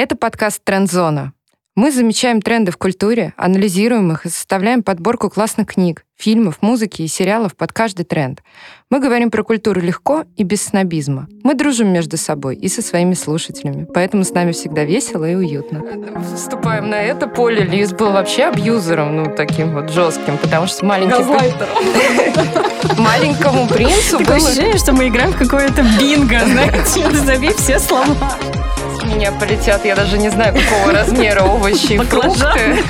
Это подкаст «Трендзона». Мы замечаем тренды в культуре, анализируем их и составляем подборку классных книг, фильмов, музыки и сериалов под каждый тренд. Мы говорим про культуру легко и без снобизма. Мы дружим между собой и со своими слушателями, поэтому с нами всегда весело и уютно. Вступаем на это поле. Льюис был вообще абьюзером, таким жестким, потому что маленькому принцу... Такое ощущение, что мы играем в какое-то бинго, знаете, забей все слова. Меня полетят, я даже не знаю, какого размера овощи и фрукты.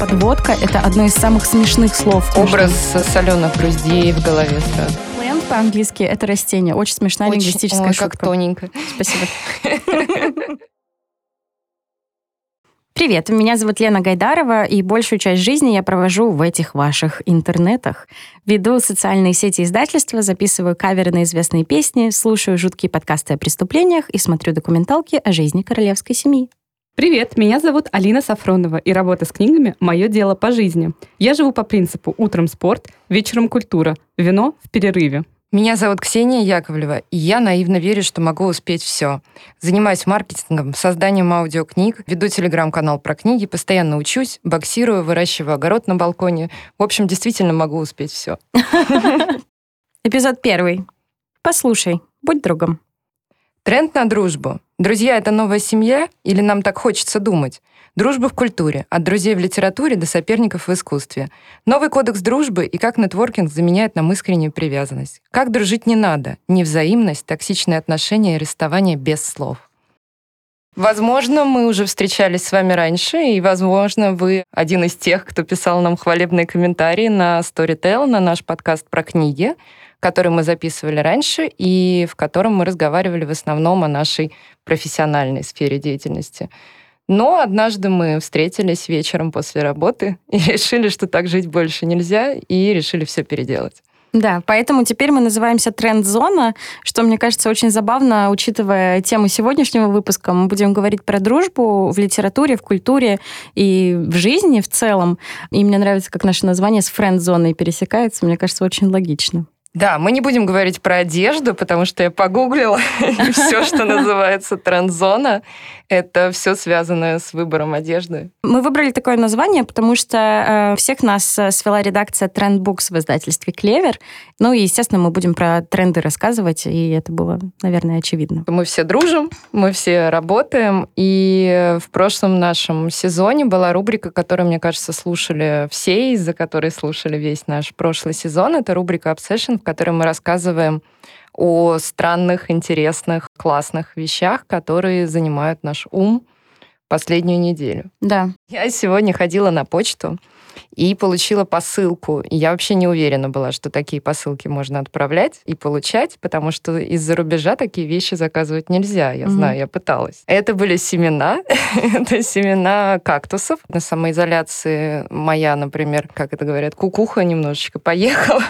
Подводка — это одно из самых смешных слов. Образ соленых груздей в голове сразу. Plant по-английски — это растение. Очень смешная лингвистическая шутка. Как тоненько. Спасибо. Привет, меня зовут Лена Гайдарова, и большую часть жизни я провожу в этих ваших интернетах. Веду социальные сети издательства, записываю каверы на известные песни, слушаю жуткие подкасты о преступлениях и смотрю документалки о жизни королевской семьи. Привет, меня зовут Алина Сафронова, и работа с книгами – мое дело по жизни. Я живу по принципу «утром спорт, вечером культура, вино в перерыве». Меня зовут Ксения Яковлева, и я наивно верю, что могу успеть все. Занимаюсь маркетингом, созданием аудиокниг, веду телеграм-канал про книги, постоянно учусь, боксирую, выращиваю огород на балконе. В общем, действительно могу успеть все. Эпизод 1. Послушай, будь другом. Тренд на дружбу. Друзья — это новая семья? Или нам так хочется думать? Дружба в культуре. От друзей в литературе до соперников в искусстве. Новый кодекс дружбы и как нетворкинг заменяет нам искреннюю привязанность. Как дружить не надо. Невзаимность, токсичные отношения и расставание без слов. Возможно, мы уже встречались с вами раньше, и, возможно, вы один из тех, кто писал нам хвалебные комментарии на Storytel, на наш подкаст про книги, который мы записывали раньше и в котором мы разговаривали в основном о нашей профессиональной сфере деятельности. Но однажды мы встретились вечером после работы и решили, что так жить больше нельзя, и решили все переделать. Да, поэтому теперь мы называемся «Тренд-зона», что, мне кажется, очень забавно, учитывая тему сегодняшнего выпуска. Мы будем говорить про дружбу в литературе, в культуре и в жизни в целом. И мне нравится, как наше название с «Френд-зоной» пересекается. Мне кажется, очень логично. Да, мы не будем говорить про одежду, потому что я погуглила, и все, что называется тренд-зона, это все связанное с выбором одежды. Мы выбрали такое название, потому что всех нас свела редакция Trendbooks в издательстве Clever. Ну и, естественно, мы будем про тренды рассказывать, и это было, наверное, очевидно. Мы все дружим, мы все работаем, и в прошлом нашем сезоне была рубрика, которую, мне кажется, слушали все, из-за которой слушали весь наш прошлый сезон. Это рубрика Obsession, в которой мы рассказываем о странных, интересных, классных вещах, которые занимают наш ум последнюю неделю. Да. Я сегодня ходила на почту и получила посылку. И я вообще не уверена была, что такие посылки можно отправлять и получать, потому что из-за рубежа такие вещи заказывать нельзя. Я знаю, я пыталась. Это были семена. Это семена кактусов. На самоизоляции моя, например, как это говорят, кукуха немножечко поехала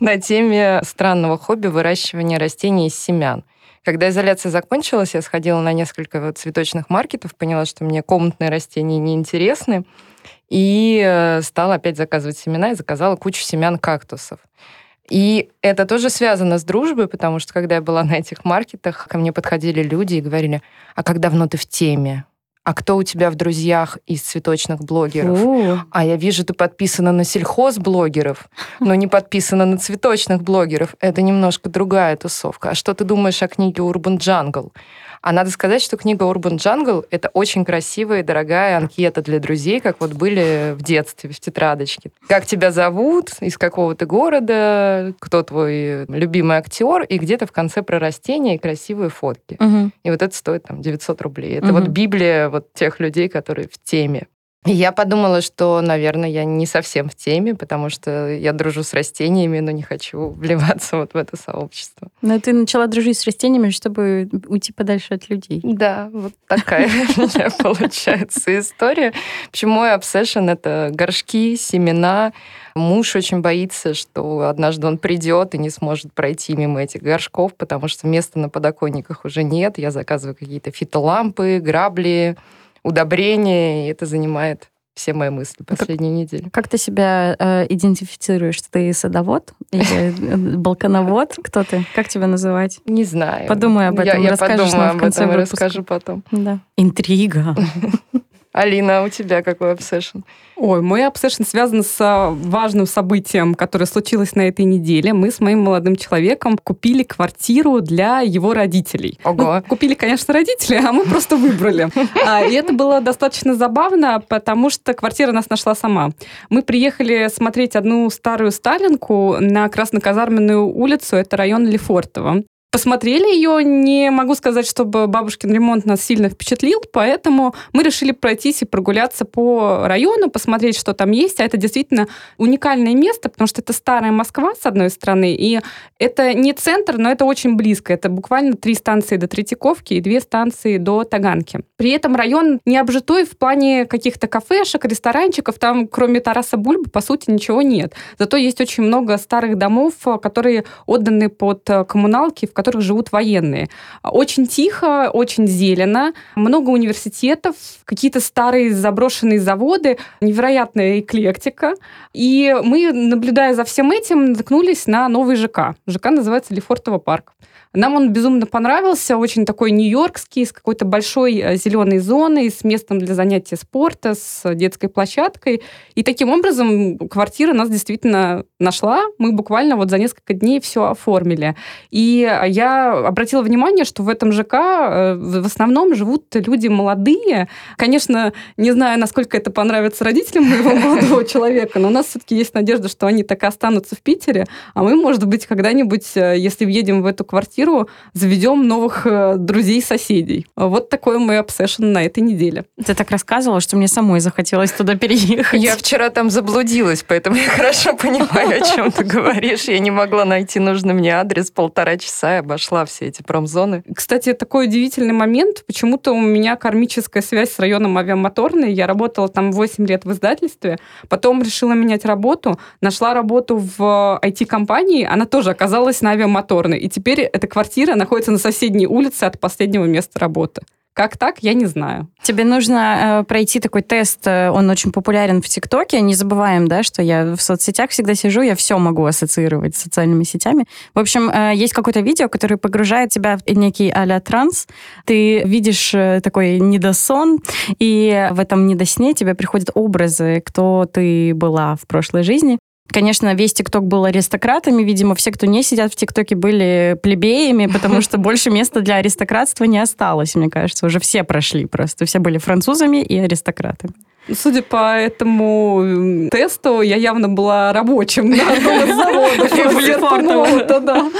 на теме странного хобби выращивания растений из семян. Когда изоляция закончилась, я сходила на несколько цветочных маркетов, поняла, что мне комнатные растения неинтересны, и стала опять заказывать семена, и заказала кучу семян кактусов. И это тоже связано с дружбой, потому что, когда я была на этих маркетах, ко мне подходили люди и говорили: «А как давно ты в теме? А кто у тебя в друзьях из цветочных блогеров? А я вижу, ты подписана на сельхозблогеров, но не подписана на цветочных блогеров. Это немножко другая тусовка. А что ты думаешь о книге «Urban Jungle»? А надо сказать, что книга «Urban Jungle» — это очень красивая и дорогая анкета для друзей, как вот были в детстве, в тетрадочке. Как тебя зовут, из какого ты города, кто твой любимый актер, и где-то в конце про растения и красивые фотки. И вот это стоит 900 рублей. Это вот библия тех людей, которые в теме. И я подумала, что, наверное, я не совсем в теме, потому что я дружу с растениями, но не хочу вливаться в это сообщество. Но ты начала дружить с растениями, чтобы уйти подальше от людей. Да, вот такая у меня получается история. Почему мой обсессион — это горшки, семена. Муж очень боится, что однажды он придет и не сможет пройти мимо этих горшков, потому что места на подоконниках уже нет. Я заказываю какие-то фитолампы, грабли, удобрения, и это занимает все мои мысли последние недели. Как ты себя идентифицируешь? Ты садовод или балконовод? Кто ты? Как тебя называть? Не знаю. Подумай об этом. Я расскажешь нам в конце выпуска. Я подумаю об этом и расскажу потом. Да. Интрига. Алина, а у тебя какой обсессион? Ой, мой обсессион связан с важным событием, которое случилось на этой неделе. Мы с моим молодым человеком купили квартиру для его родителей. Ого! Ну, купили, конечно, родители, а мы просто выбрали. И это было достаточно забавно, потому что квартира нас нашла сама. Мы приехали смотреть одну старую сталинку на Красноказарменную улицу, это район Лефортово. Посмотрели ее, не могу сказать, чтобы бабушкин ремонт нас сильно впечатлил, поэтому мы решили пройтись и прогуляться по району, посмотреть, что там есть. А это действительно уникальное место, потому что это старая Москва, с одной стороны, и это не центр, но это очень близко. Это буквально 3 станции до Третьяковки и 2 станции до Таганки. При этом район не обжитой в плане каких-то кафешек, ресторанчиков. Там, кроме Тараса Бульбы, по сути, ничего нет. Зато есть очень много старых домов, которые отданы под коммуналки, в которых живут военные. Очень тихо, очень зелено, много университетов, какие-то старые заброшенные заводы, невероятная эклектика. И мы, наблюдая за всем этим, наткнулись на новый ЖК. ЖК называется Лефортово парк. Нам он безумно понравился, очень такой нью-йоркский, с какой-то большой зеленой зоной, с местом для занятия спорта, с детской площадкой. И таким образом квартира нас действительно нашла. Мы буквально вот за несколько дней все оформили. И я обратила внимание, что в этом ЖК в основном живут люди молодые. Конечно, не знаю, насколько это понравится родителям моего молодого человека, но у нас все-таки есть надежда, что они так и останутся в Питере. А мы, может быть, когда-нибудь, если въедем в эту квартиру, заведем новых друзей-соседей. Вот такой мой обсессион на этой неделе. Ты так рассказывала, что мне самой захотелось туда переехать. Я вчера там заблудилась, поэтому я хорошо понимаю, о чем ты говоришь. Я не могла найти нужный мне адрес 1,5 часа и обошла все эти промзоны. Кстати, такой удивительный момент. Почему-то у меня кармическая связь с районом Авиамоторной. Я работала там 8 лет в издательстве, потом решила менять работу, нашла работу в IT-компании, она тоже оказалась на Авиамоторной. И теперь эта квартира находится на соседней улице от последнего места работы. Как так, я не знаю. Тебе нужно пройти такой тест, он очень популярен в ТикТоке. Не забываем, да, что я в соцсетях всегда сижу, я все могу ассоциировать с социальными сетями. В общем, есть какое-то видео, которое погружает тебя в некий а-ля транс. Ты видишь такой недосон, и в этом недосне тебе приходят образы, кто ты была в прошлой жизни. Конечно, весь ТикТок был аристократами, видимо, все, кто не сидят в ТикТоке, были плебеями, потому что больше места для аристократства не осталось, мне кажется. Уже все прошли просто, все были французами и аристократами. Судя по этому тесту, я явно была рабочим на одном из заводов.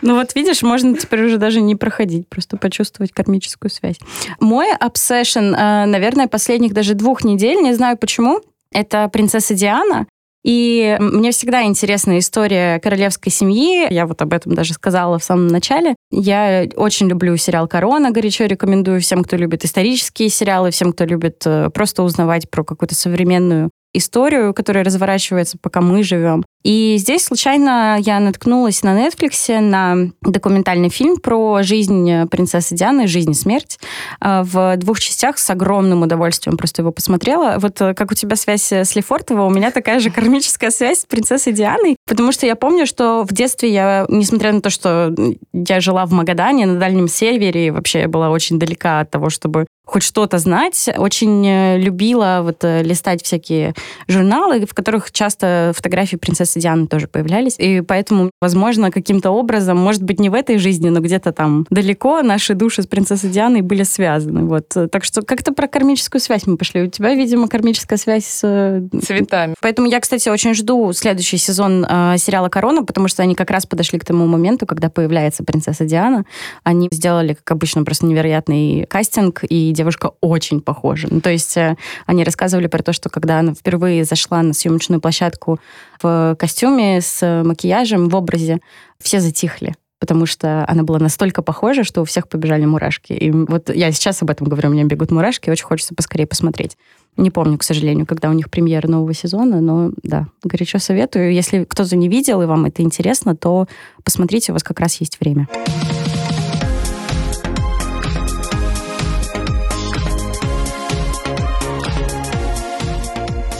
Ну вот видишь, можно теперь уже даже не проходить, просто почувствовать кармическую связь. Мой обсессион, наверное, последних даже 2 недель, не знаю почему, это «Принцесса Диана». И мне всегда интересна история королевской семьи. Я вот об этом даже сказала в самом начале. Я очень люблю сериал «Корона», горячо рекомендую всем, кто любит исторические сериалы, всем, кто любит просто узнавать про какую-то современную историю, которая разворачивается, пока мы живем. И здесь случайно я наткнулась на Netflix на документальный фильм про жизнь принцессы Дианы, жизнь и смерть, в 2 частях, с огромным удовольствием просто его посмотрела. Вот как у тебя связь с Лефортово, у меня такая же кармическая связь с принцессой Дианой, потому что я помню, что в детстве я, несмотря на то, что я жила в Магадане, на Дальнем Севере, и вообще я была очень далека от того, чтобы хоть что-то знать, очень любила вот листать всякие журналы, в которых часто фотографии принцессы Дианы тоже появлялись. И поэтому, возможно, каким-то образом, может быть, не в этой жизни, но где-то там далеко наши души с принцессой Дианой были связаны. Вот. Так что как-то про кармическую связь мы пошли. У тебя, видимо, кармическая связь с... цветами. Поэтому я, кстати, очень жду следующий сезон сериала «Корона», потому что они как раз подошли к тому моменту, когда появляется принцесса Диана. Они сделали, как обычно, просто невероятный кастинг, и девушка очень похожа. Ну, то есть они рассказывали про то, что когда она впервые зашла на съемочную площадку в костюме с макияжем, в образе, все затихли, потому что она была настолько похожа, что у всех побежали мурашки. И вот я сейчас об этом говорю, у меня бегут мурашки, очень хочется поскорее посмотреть. Не помню, к сожалению, когда у них премьера нового сезона, но да, горячо советую. Если кто-то не видел и вам это интересно, то посмотрите, у вас как раз есть время.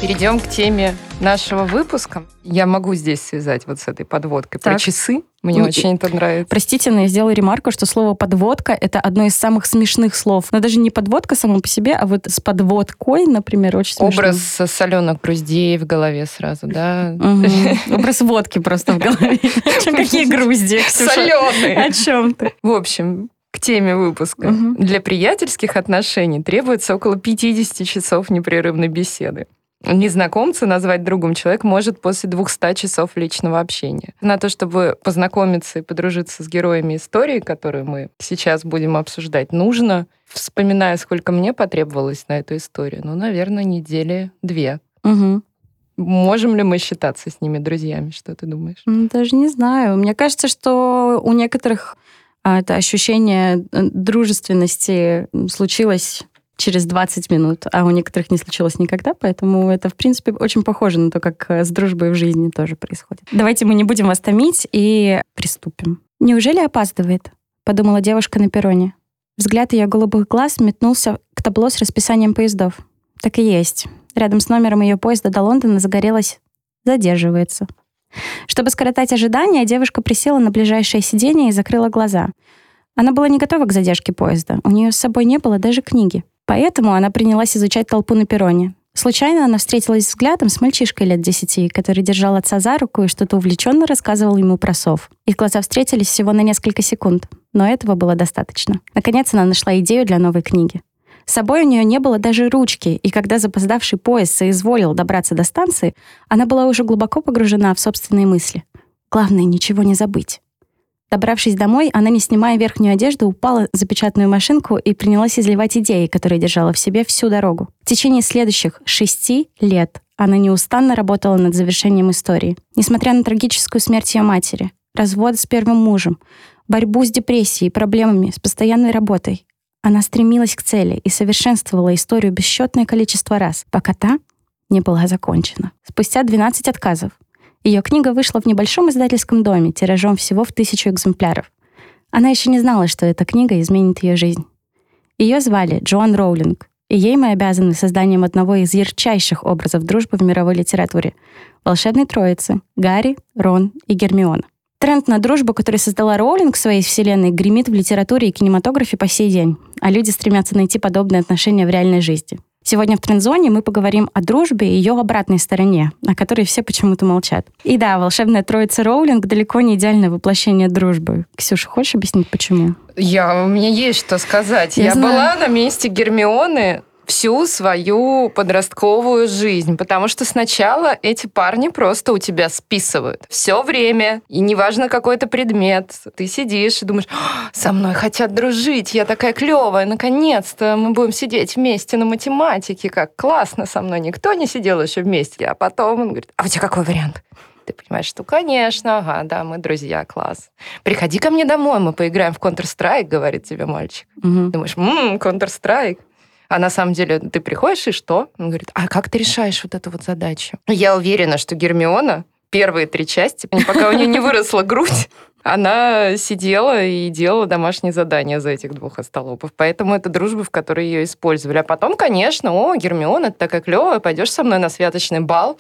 Перейдем к теме нашего выпуска. Я могу здесь связать вот с этой подводкой так. Про часы. Мне очень это нравится. Простите, но я сделала ремарку, что слово «подводка» — это одно из самых смешных слов. Но даже не подводка сама по себе, а вот с подводкой, например, очень смешно. Образ соленых груздей в голове сразу, да? Образ водки просто в голове. Какие грузди, Ксюша? Соленые. О чем ты? В общем... К теме выпуска. Для приятельских отношений требуется около 50 часов непрерывной беседы. Незнакомца назвать другом человек может после 200 часов личного общения. На то, чтобы познакомиться и подружиться с героями истории, которую мы сейчас будем обсуждать, нужно, вспоминая, сколько мне потребовалось на эту историю, наверное, недели 2. Можем ли мы считаться с ними друзьями? Что ты думаешь? Даже не знаю. Мне кажется, что у некоторых... А это ощущение дружественности случилось через 20 минут, а у некоторых не случилось никогда, поэтому это, в принципе, очень похоже на то, как с дружбой в жизни тоже происходит. Давайте мы не будем вас томить и приступим. «Неужели опаздывает?» — подумала девушка на перроне. Взгляд ее голубых глаз метнулся к табло с расписанием поездов. Так и есть. Рядом с номером ее поезда до Лондона загорелось «Задерживается». Чтобы скоротать ожидания, девушка присела на ближайшее сиденье и закрыла глаза. Она была не готова к задержке поезда. У нее с собой не было даже книги. Поэтому она принялась изучать толпу на перроне. Случайно она встретилась взглядом с мальчишкой лет 10, который держал отца за руку и что-то увлеченно рассказывал ему про сов. Их глаза встретились всего на несколько секунд, но этого было достаточно. Наконец она нашла идею для новой книги. С собой у нее не было даже ручки, и когда запоздавший поезд соизволил добраться до станции, она была уже глубоко погружена в собственные мысли. Главное, ничего не забыть. Добравшись домой, она, не снимая верхнюю одежду, упала за печатную машинку и принялась изливать идеи, которые держала в себе всю дорогу. В течение следующих 6 лет она неустанно работала над завершением истории. Несмотря на трагическую смерть ее матери, развод с первым мужем, борьбу с депрессией, проблемами, с постоянной работой, она стремилась к цели и совершенствовала историю бесчетное количество раз, пока та не была закончена. Спустя 12 отказов ее книга вышла в небольшом издательском доме тиражом всего в 1000 экземпляров. Она еще не знала, что эта книга изменит ее жизнь. Ее звали Джоан Роулинг, и ей мы обязаны созданием одного из ярчайших образов дружбы в мировой литературе — волшебной троицы Гарри, Рон и Гермиона. Тренд на дружбу, который создала Роулинг в своей вселенной, гремит в литературе и кинематографе по сей день, а люди стремятся найти подобные отношения в реальной жизни. Сегодня в Трендзоне мы поговорим о дружбе и ее обратной стороне, о которой все почему-то молчат. И да, волшебная троица Роулинг далеко не идеальное воплощение дружбы. Ксюша, хочешь объяснить, почему? У меня есть что сказать. Я была на месте Гермионы всю свою подростковую жизнь, потому что сначала эти парни просто у тебя списывают все время, и неважно какой это предмет, ты сидишь и думаешь, со мной хотят дружить, я такая клевая, наконец-то мы будем сидеть вместе на математике, как классно, со мной никто не сидел еще вместе, а потом он говорит, а у тебя какой вариант? Ты понимаешь, что, конечно, ага, да, мы друзья, класс. Приходи ко мне домой, мы поиграем в Counter-Strike, говорит тебе мальчик. Думаешь, Counter-Strike? А на самом деле ты приходишь, и что? Он говорит, а как ты решаешь вот эту вот задачу? Я уверена, что Гермиона первые 3 части, пока у нее не выросла грудь, она сидела и делала домашние задания за этих 2 остолопов. Поэтому это дружба, в которой ее использовали. А потом, конечно, о, Гермиона, ты такая клевая, пойдешь со мной на святочный бал.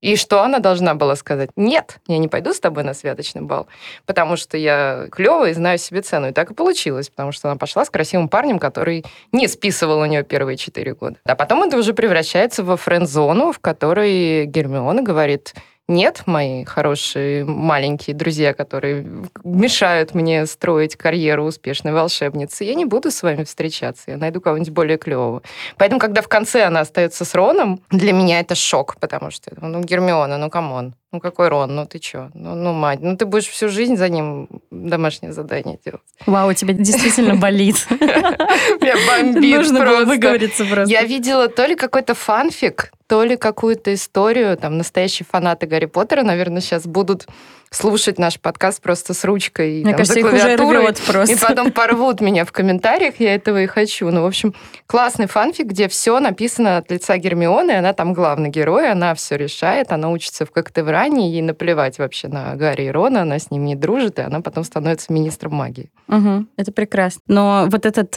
И что она должна была сказать? Нет, я не пойду с тобой на святочный бал, потому что я клёвая и знаю себе цену. И так и получилось, потому что она пошла с красивым парнем, который не списывал у нее первые 4 года. А потом это уже превращается во френд-зону, в которой Гермиона говорит, нет, мои хорошие маленькие друзья, которые мешают мне строить карьеру успешной волшебницы, я не буду с вами встречаться, я найду кого-нибудь более клевого. Поэтому, когда в конце она остается с Роном, для меня это шок, потому что, Гермиона, камон, какой Рон, ты чё, мать, ты будешь всю жизнь за ним домашнее задание делать. Вау, у тебя действительно болит. Меня бомбит просто. Нужно было выговориться просто. Я видела то ли какой-то фанфик, то ли какую-то историю, настоящие фанаты Гарри Поттера, наверное, сейчас будут слушать наш подкаст просто с ручкой и за клавиатурой, и потом порвут меня в комментариях, я этого и хочу. В общем, классный фанфик, где все написано от лица Гермионы, она там главный герой, она все решает, она учится в коктеврах, экране, ей наплевать вообще на Гарри и Рона, она с ним не дружит, и она потом становится министром магии. Угу, это прекрасно. Но вот этот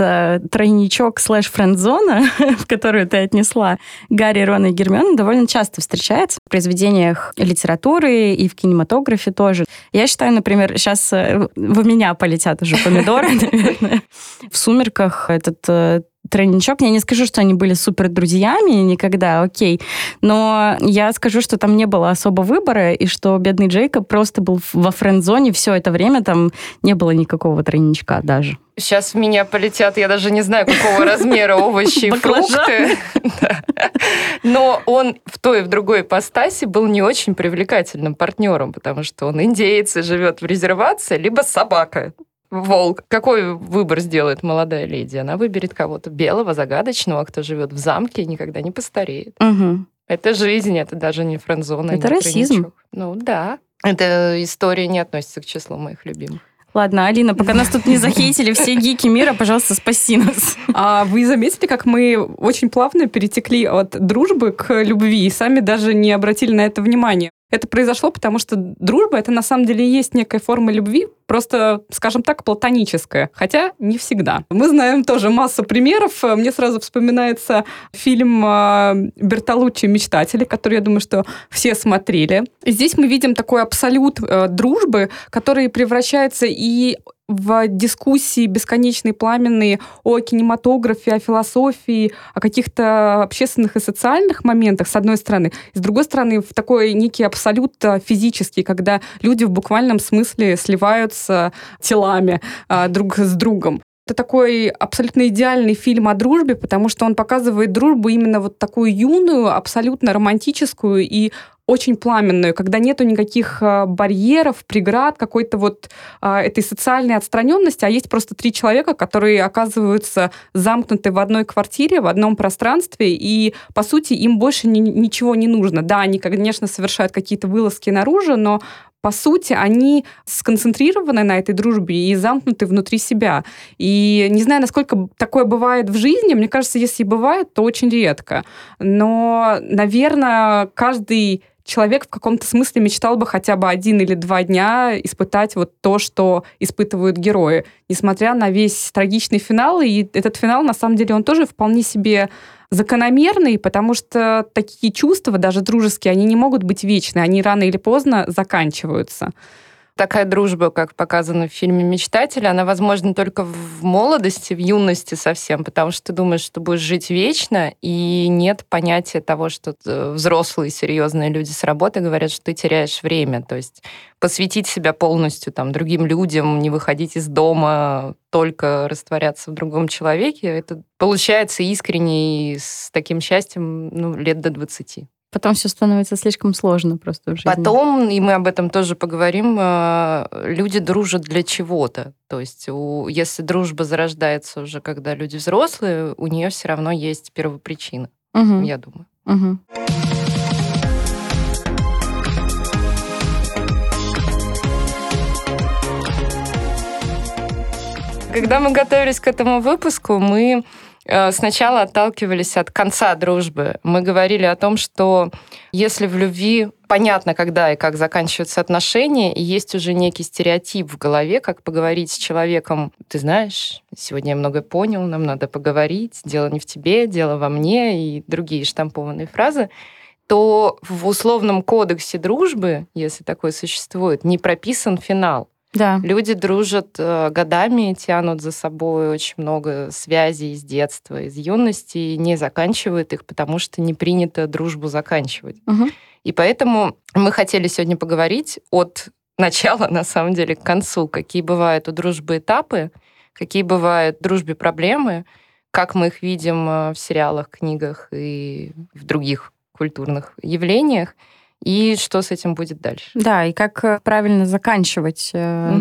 тройничок слэш-френдзона, в которую ты отнесла Гарри, Рона и Гермиона, довольно часто встречается в произведениях литературы и в кинематографе тоже. Я считаю, например, сейчас в меня полетят уже помидоры, наверное. В «Сумерках» этот тройничок. Я не скажу, что они были супер друзьями никогда, окей. Но я скажу, что там не было особо выбора, и что бедный Джейкоб просто был во френд-зоне все это время, там не было никакого тройничка даже. Сейчас в меня полетят, я даже не знаю, какого размера овощи и фрукты. Но он в той и в другой ипостаси был не очень привлекательным партнером, потому что он индеец и живет в резервации, либо собака. Волк. Какой выбор сделает молодая леди? Она выберет кого-то белого, загадочного, кто живет в замке и никогда не постареет. Угу. Это жизнь, это даже не френдзона. Это расизм. Ну да. Эта история не относится к числу моих любимых. Ладно, Алина, пока нас тут не захейтили все гики мира, пожалуйста, спаси нас. А вы заметили, как мы очень плавно перетекли от дружбы к любви и сами даже не обратили на это внимания? Это произошло, потому что дружба — это на самом деле и есть некая форма любви, просто, скажем так, платоническая, хотя не всегда. Мы знаем тоже массу примеров. Мне сразу вспоминается фильм Бертолуччи «Мечтатели», который, я думаю, что все смотрели. Здесь мы видим такой абсолют дружбы, который превращается и в дискуссии бесконечные, пламенные о кинематографе, о философии, о каких-то общественных и социальных моментах, с одной стороны. С другой стороны, в такой некий абсолют физический, когда люди в буквальном смысле сливаются телами друг с другом. Это такой абсолютно идеальный фильм о дружбе, потому что он показывает дружбу именно вот такую юную, абсолютно романтическую и очень пламенную, когда нету никаких барьеров, преград, какой-то вот этой социальной отстраненности, а есть просто три человека, которые оказываются замкнуты в одной квартире, в одном пространстве, и, по сути, им больше ничего не нужно. Да, они, конечно, совершают какие-то вылазки наружу, но по сути, они сконцентрированы на этой дружбе и замкнуты внутри себя. И не знаю, насколько такое бывает в жизни, мне кажется, если бывает, то очень редко. Но, наверное, каждый человек в каком-то смысле мечтал бы хотя бы один или два дня испытать вот то, что испытывают герои, несмотря на весь трагичный финал. И этот финал, на самом деле, он тоже вполне себе закономерный, потому что такие чувства, даже дружеские, они не могут быть вечны, они рано или поздно заканчиваются. Такая дружба, как показано в фильме «Мечтатели», она возможна только в молодости, в юности совсем, потому что ты думаешь, что будешь жить вечно, и нет понятия того, что взрослые, серьезные люди с работы говорят, что ты теряешь время, то есть посвятить себя полностью там, другим людям, не выходить из дома, только растворяться в другом человеке, это получается искренне и с таким счастьем лет до 20. Потом все становится слишком сложно просто в жизни. Потом, и мы об этом тоже поговорим, люди дружат для чего-то. То есть если дружба зарождается уже, когда люди взрослые, у нее все равно есть первопричина, угу. Я думаю. Угу. Когда мы готовились к этому выпуску, мы сначала отталкивались от конца дружбы. Мы говорили о том, что если в любви понятно, когда и как заканчиваются отношения, и есть уже некий стереотип в голове, как поговорить с человеком. Ты знаешь, сегодня я многое понял, нам надо поговорить, дело не в тебе, дело во мне, и другие штампованные фразы, то в условном кодексе дружбы, если такое существует, не прописан финал. Да. Люди дружат годами, тянут за собой очень много связей из детства, из юности, и не заканчивают их, потому что не принято дружбу заканчивать. Угу. И поэтому мы хотели сегодня поговорить от начала, на самом деле, к концу, какие бывают у дружбы этапы, какие бывают в дружбе проблемы, как мы их видим в сериалах, книгах и в других культурных явлениях. И что с этим будет дальше? Да, и как правильно заканчивать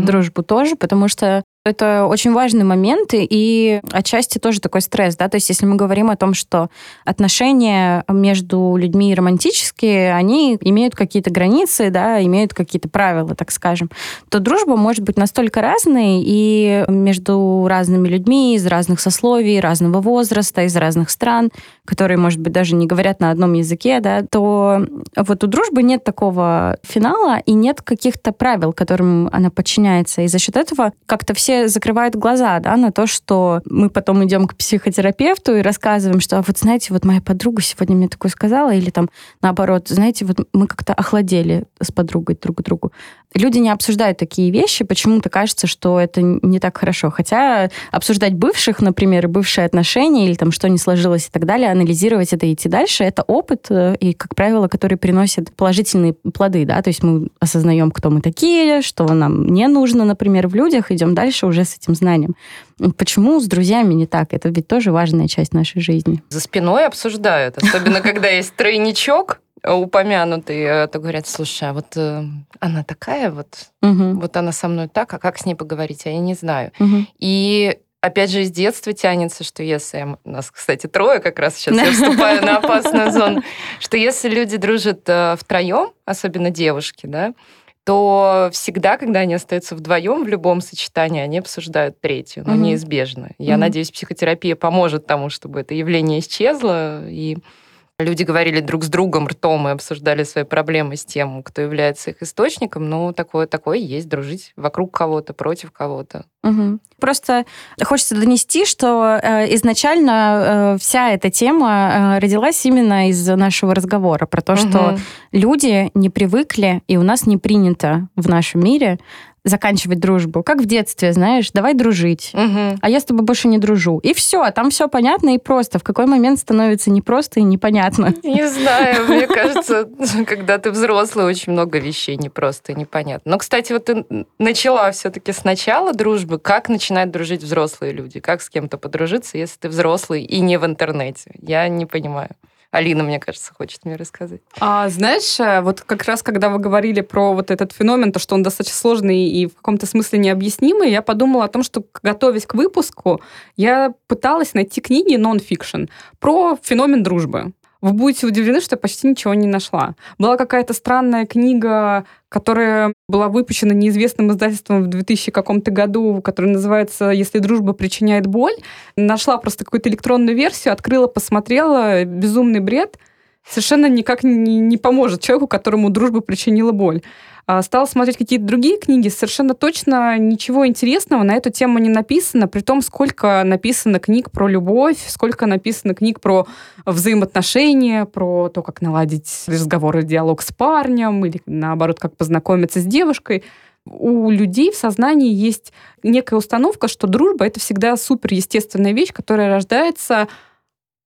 дружбу тоже, потому что Это очень важный момент и отчасти тоже такой стресс, да, то есть если мы говорим о том, что отношения между людьми романтические, они имеют какие-то границы, да, имеют какие-то правила, так скажем, то дружба может быть настолько разной и между разными людьми из разных сословий, разного возраста, из разных стран, которые, может быть, даже не говорят на одном языке, да, то вот у дружбы нет такого финала и нет каких-то правил, которым она подчиняется, и за счет этого как-то все закрывают глаза, да, на то, что мы потом идем к психотерапевту и рассказываем, что, а вот знаете, вот моя подруга сегодня мне такое сказала, или там наоборот, знаете, вот мы как-то охладели с подругой друг к другу. Люди не обсуждают такие вещи, почему-то кажется, что это не так хорошо. Хотя обсуждать бывших, например, бывшие отношения, или там что не сложилось и так далее, анализировать это и идти дальше, это опыт, и, как правило, который приносит положительные плоды, да, то есть мы осознаем, кто мы такие, что нам не нужно, например, в людях, идем дальше уже с этим знанием. Почему с друзьями не так? Это ведь тоже важная часть нашей жизни. За спиной обсуждают, особенно когда есть тройничок упомянутый, то говорят, слушай, а вот она такая, вот она со мной так, а как с ней поговорить, а я не знаю. И опять же, из детства тянется, что если... Нас, кстати, трое как раз сейчас, я вступаю на опасную зону, что если люди дружат втроем, особенно девушки, да, то всегда, когда они остаются вдвоем в любом сочетании, они обсуждают третью, но неизбежно. Я надеюсь, психотерапия поможет тому, чтобы это явление исчезло, и люди говорили друг с другом ртом и обсуждали свои проблемы с тем, кто является их источником, но такое есть, дружить вокруг кого-то, против кого-то. Угу. Просто хочется донести, что изначально вся эта тема родилась именно из нашего разговора про то, что люди не привыкли, и у нас не принято в нашем мире заканчивать дружбу. Как в детстве, знаешь, давай дружить, а я с тобой больше не дружу. И все, там все понятно и просто. В какой момент становится непросто и непонятно? Не знаю, мне кажется, когда ты взрослый, очень много вещей непросто и непонятно. Но, кстати, вот ты начала все-таки сначала дружбы. Как начинают дружить взрослые люди? Как с кем-то подружиться, если ты взрослый и не в интернете? Я не понимаю. Алина, мне кажется, хочет мне рассказать. А знаешь, вот как раз, когда вы говорили про вот этот феномен, то, что он достаточно сложный и в каком-то смысле необъяснимый, я подумала о том, что, готовясь к выпуску, я пыталась найти книги нон-фикшн про феномен дружбы. Вы будете удивлены, что я почти ничего не нашла. Была какая-то странная книга, которая была выпущена неизвестным издательством в 2000 каком-то году, которая называется «Если дружба причиняет боль». Нашла просто какую-то электронную версию, открыла, посмотрела, безумный бред. Совершенно никак не поможет человеку, которому дружба причинила боль. Стала смотреть какие-то другие книги, совершенно точно ничего интересного на эту тему не написано, при том, сколько написано книг про любовь, сколько написано книг про взаимоотношения, про то, как наладить разговор и диалог с парнем, или, наоборот, как познакомиться с девушкой. У людей в сознании есть некая установка, что дружба — это всегда суперестественная вещь, которая рождается...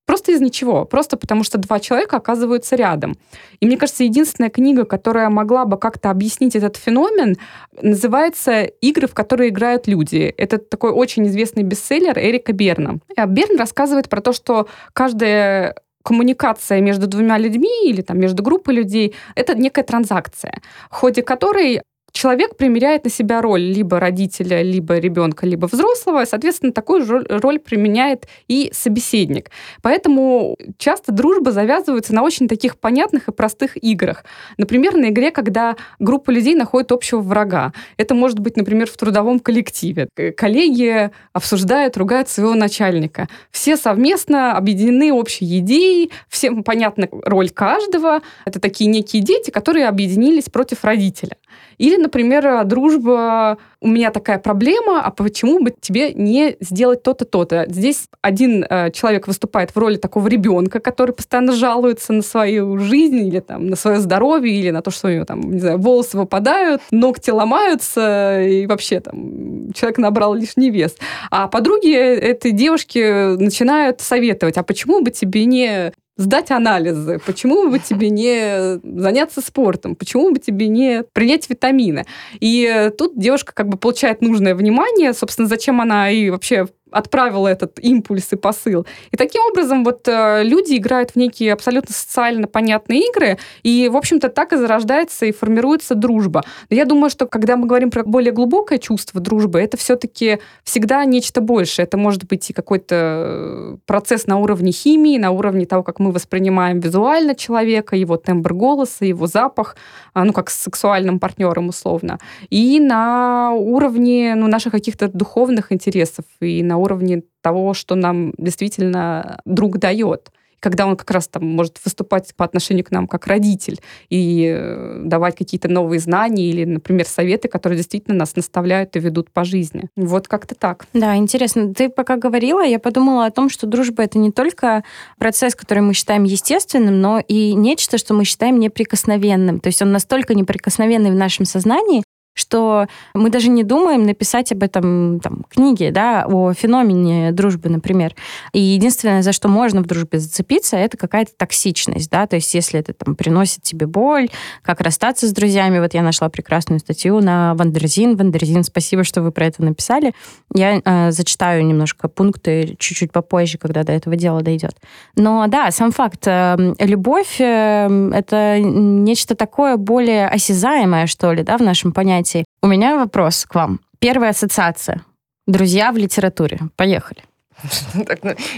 Просто из ничего, просто потому что два человека оказываются рядом. И мне кажется, единственная книга, которая могла бы как-то объяснить этот феномен, называется «Игры, в которые играют люди». Это такой очень известный бестселлер Эрика Берна. Берн рассказывает про то, что каждая коммуникация между двумя людьми или там, между группой людей — это некая транзакция, в ходе которой человек примеряет на себя роль либо родителя, либо ребенка, либо взрослого, и, соответственно, такую же роль применяет и собеседник. Поэтому часто дружба завязывается на очень таких понятных и простых играх. Например, на игре, когда группа людей находит общего врага. Это может быть, например, в трудовом коллективе. Коллеги обсуждают, ругают своего начальника. Все совместно объединены общей идеей, всем понятна роль каждого. Это такие некие дети, которые объединились против родителя. Или, например, дружба, у меня такая проблема, а почему бы тебе не сделать то-то, то-то? Здесь один человек выступает в роли такого ребенка, который постоянно жалуется на свою жизнь, или там, на свое здоровье, или на то, что у него там, не знаю, волосы выпадают, ногти ломаются, и вообще там человек набрал лишний вес. А подруги этой девушки начинают советовать, а почему бы тебе не... сдать анализы, почему бы тебе не заняться спортом, почему бы тебе не принять витамины. И тут девушка как бы получает нужное внимание, собственно, зачем она и вообще отправила этот импульс и посыл. И таким образом вот люди играют в некие абсолютно социально понятные игры, и, в общем-то, так и зарождается и формируется дружба. Но я думаю, что когда мы говорим про более глубокое чувство дружбы, это все-таки всегда нечто большее. Это может быть и какой-то процесс на уровне химии, на уровне того, как мы воспринимаем визуально человека, его тембр голоса, его запах, ну, как с сексуальным партнером условно, и на уровне наших каких-то духовных интересов, и на уровне того, что нам действительно друг дает. Когда он как раз там может выступать по отношению к нам как родитель и давать какие-то новые знания или, например, советы, которые действительно нас наставляют и ведут по жизни. Вот как-то так. Да, интересно. Ты пока говорила, я подумала о том, что дружба — это не только процесс, который мы считаем естественным, но и нечто, что мы считаем неприкосновенным. То есть он настолько неприкосновенный в нашем сознании, что мы даже не думаем написать об этом книги, да, о феномене дружбы, например. И единственное, за что можно в дружбе зацепиться, это какая-то токсичность, да, то есть если это приносит тебе боль, как расстаться с друзьями. Вот я нашла прекрасную статью на Wonderzine. Wonderzine, спасибо, что вы про это написали. Я зачитаю немножко пункты чуть-чуть попозже, когда до этого дела дойдет. Но да, сам факт, любовь — это нечто такое более осязаемое, что ли, да, в нашем понятии. У меня вопрос к вам. Первая ассоциация. Друзья в литературе. Поехали.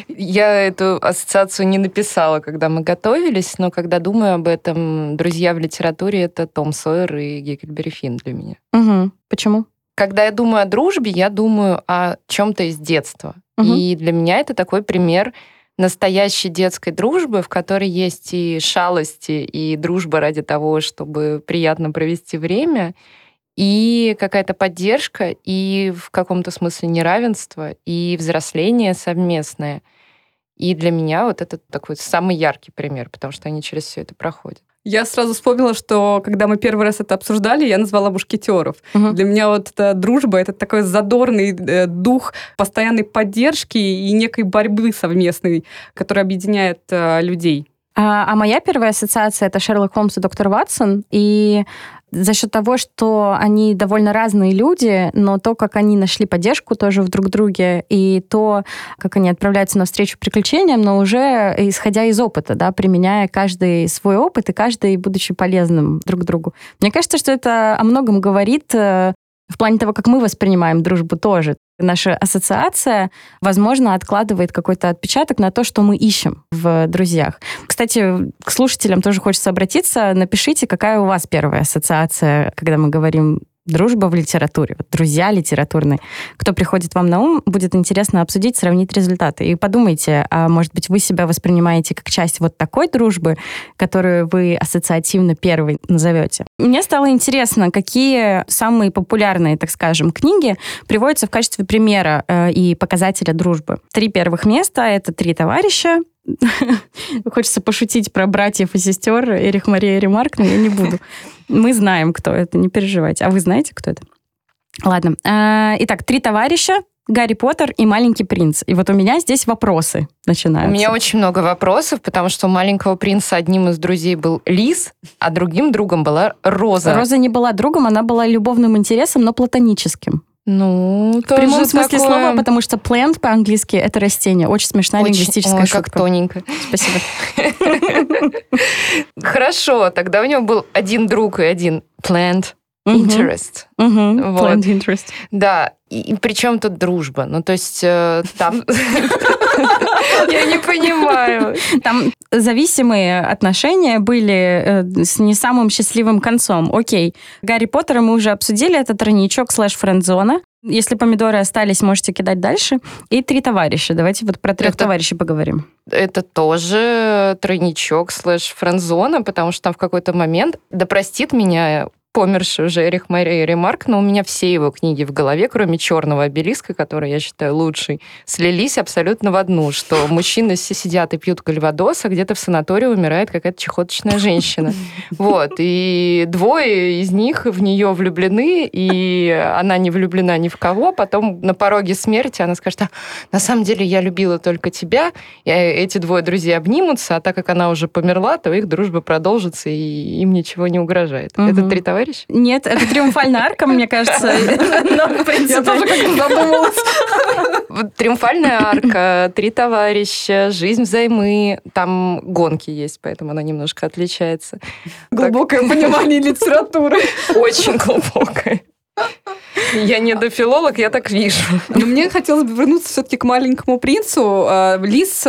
Я эту ассоциацию не написала, когда мы готовились, но когда думаю об этом, друзья в литературе — это Том Сойер и Гекльберри Финн для меня. Угу. Почему? Когда я думаю о дружбе, я думаю о чем-то из детства. Угу. И для меня это такой пример настоящей детской дружбы, в которой есть и шалости, и дружба ради того, чтобы приятно провести время, и какая-то поддержка, и в каком-то смысле неравенство, и взросление совместное. И для меня вот это такой самый яркий пример, потому что они через все это проходят. Я сразу вспомнила, что когда мы первый раз это обсуждали, я назвала мушкетеров. Угу. Для меня вот эта дружба — это такой задорный дух постоянной поддержки и некой борьбы совместной, которая объединяет людей. А моя первая ассоциация — это Шерлок Холмс и доктор Ватсон. И за счет того, что они довольно разные люди, но то, как они нашли поддержку тоже в друг друге, и то, как они отправляются навстречу приключениям, но уже исходя из опыта, да, применяя каждый свой опыт и каждый будучи полезным друг другу. Мне кажется, что это о многом говорит в плане того, как мы воспринимаем дружбу тоже. Наша ассоциация, возможно, откладывает какой-то отпечаток на то, что мы ищем в друзьях. Кстати, к слушателям тоже хочется обратиться. Напишите, какая у вас первая ассоциация, когда мы говорим «дружба в литературе», вот, «друзья литературные». Кто приходит вам на ум, будет интересно обсудить, сравнить результаты. И подумайте, а может быть, вы себя воспринимаете как часть вот такой дружбы, которую вы ассоциативно первой назовете. Мне стало интересно, какие самые популярные, так скажем, книги приводятся в качестве примера и показателя дружбы. 3 первых места — это «Три товарища». Хочется пошутить про братьев и сестер Эрих Мария Ремарк, но я не буду. Мы знаем, кто это, не переживайте. А вы знаете, кто это? Ладно. Итак, «Три товарища», «Гарри Поттер» и «Маленький принц». И вот у меня здесь вопросы начинаются. У меня очень много вопросов, потому что у «Маленького принца» одним из друзей был лис, а другим другом была Роза. Роза не была другом, она была любовным интересом, но платоническим. Ну, в прямом смысле такое... слова, потому что plant по-английски — это растение. Очень смешная лингвистическая шутка. Как тоненько. Спасибо. Хорошо, тогда у него был один друг и один plant interest. Plant interest. Да, и причем тут дружба. Ну, то есть там... Я не понимаю. Там зависимые отношения были с не самым счастливым концом. Окей. Гарри Поттера мы уже обсудили. Это тройничок /френдзона. Если помидоры остались, можете кидать дальше. И «Три товарища». Давайте вот про «Трех товарищей» поговорим. Это тоже тройничок /френдзона, потому что там в какой-то момент, да простит меня померший уже Эрих Мария Ремарк, но у меня все его книги в голове, кроме «Черного обелиска», который я считаю лучшей, слились абсолютно в одну, что мужчины все сидят и пьют кальвадос, а где-то в санатории умирает какая-то чахоточная женщина. Вот. И 2 из них в нее влюблены, и она не влюблена ни в кого. Потом на пороге смерти она скажет: а, на самом деле я любила только тебя. И эти 2 друзей обнимутся, а так как она уже померла, то их дружба продолжится, и им ничего не угрожает. Это «Три товарища», товарищ? Нет, это «Триумфальная арка», мне кажется. Я тоже как-то задумалась. «Триумфальная арка», «Три товарища», «Жизнь взаймы». Там гонки есть, поэтому она немножко отличается. Глубокое понимание литературы. Очень глубокое. Я не дофилолог, я так вижу. Но мне хотелось бы вернуться все-таки к «Маленькому принцу». Лис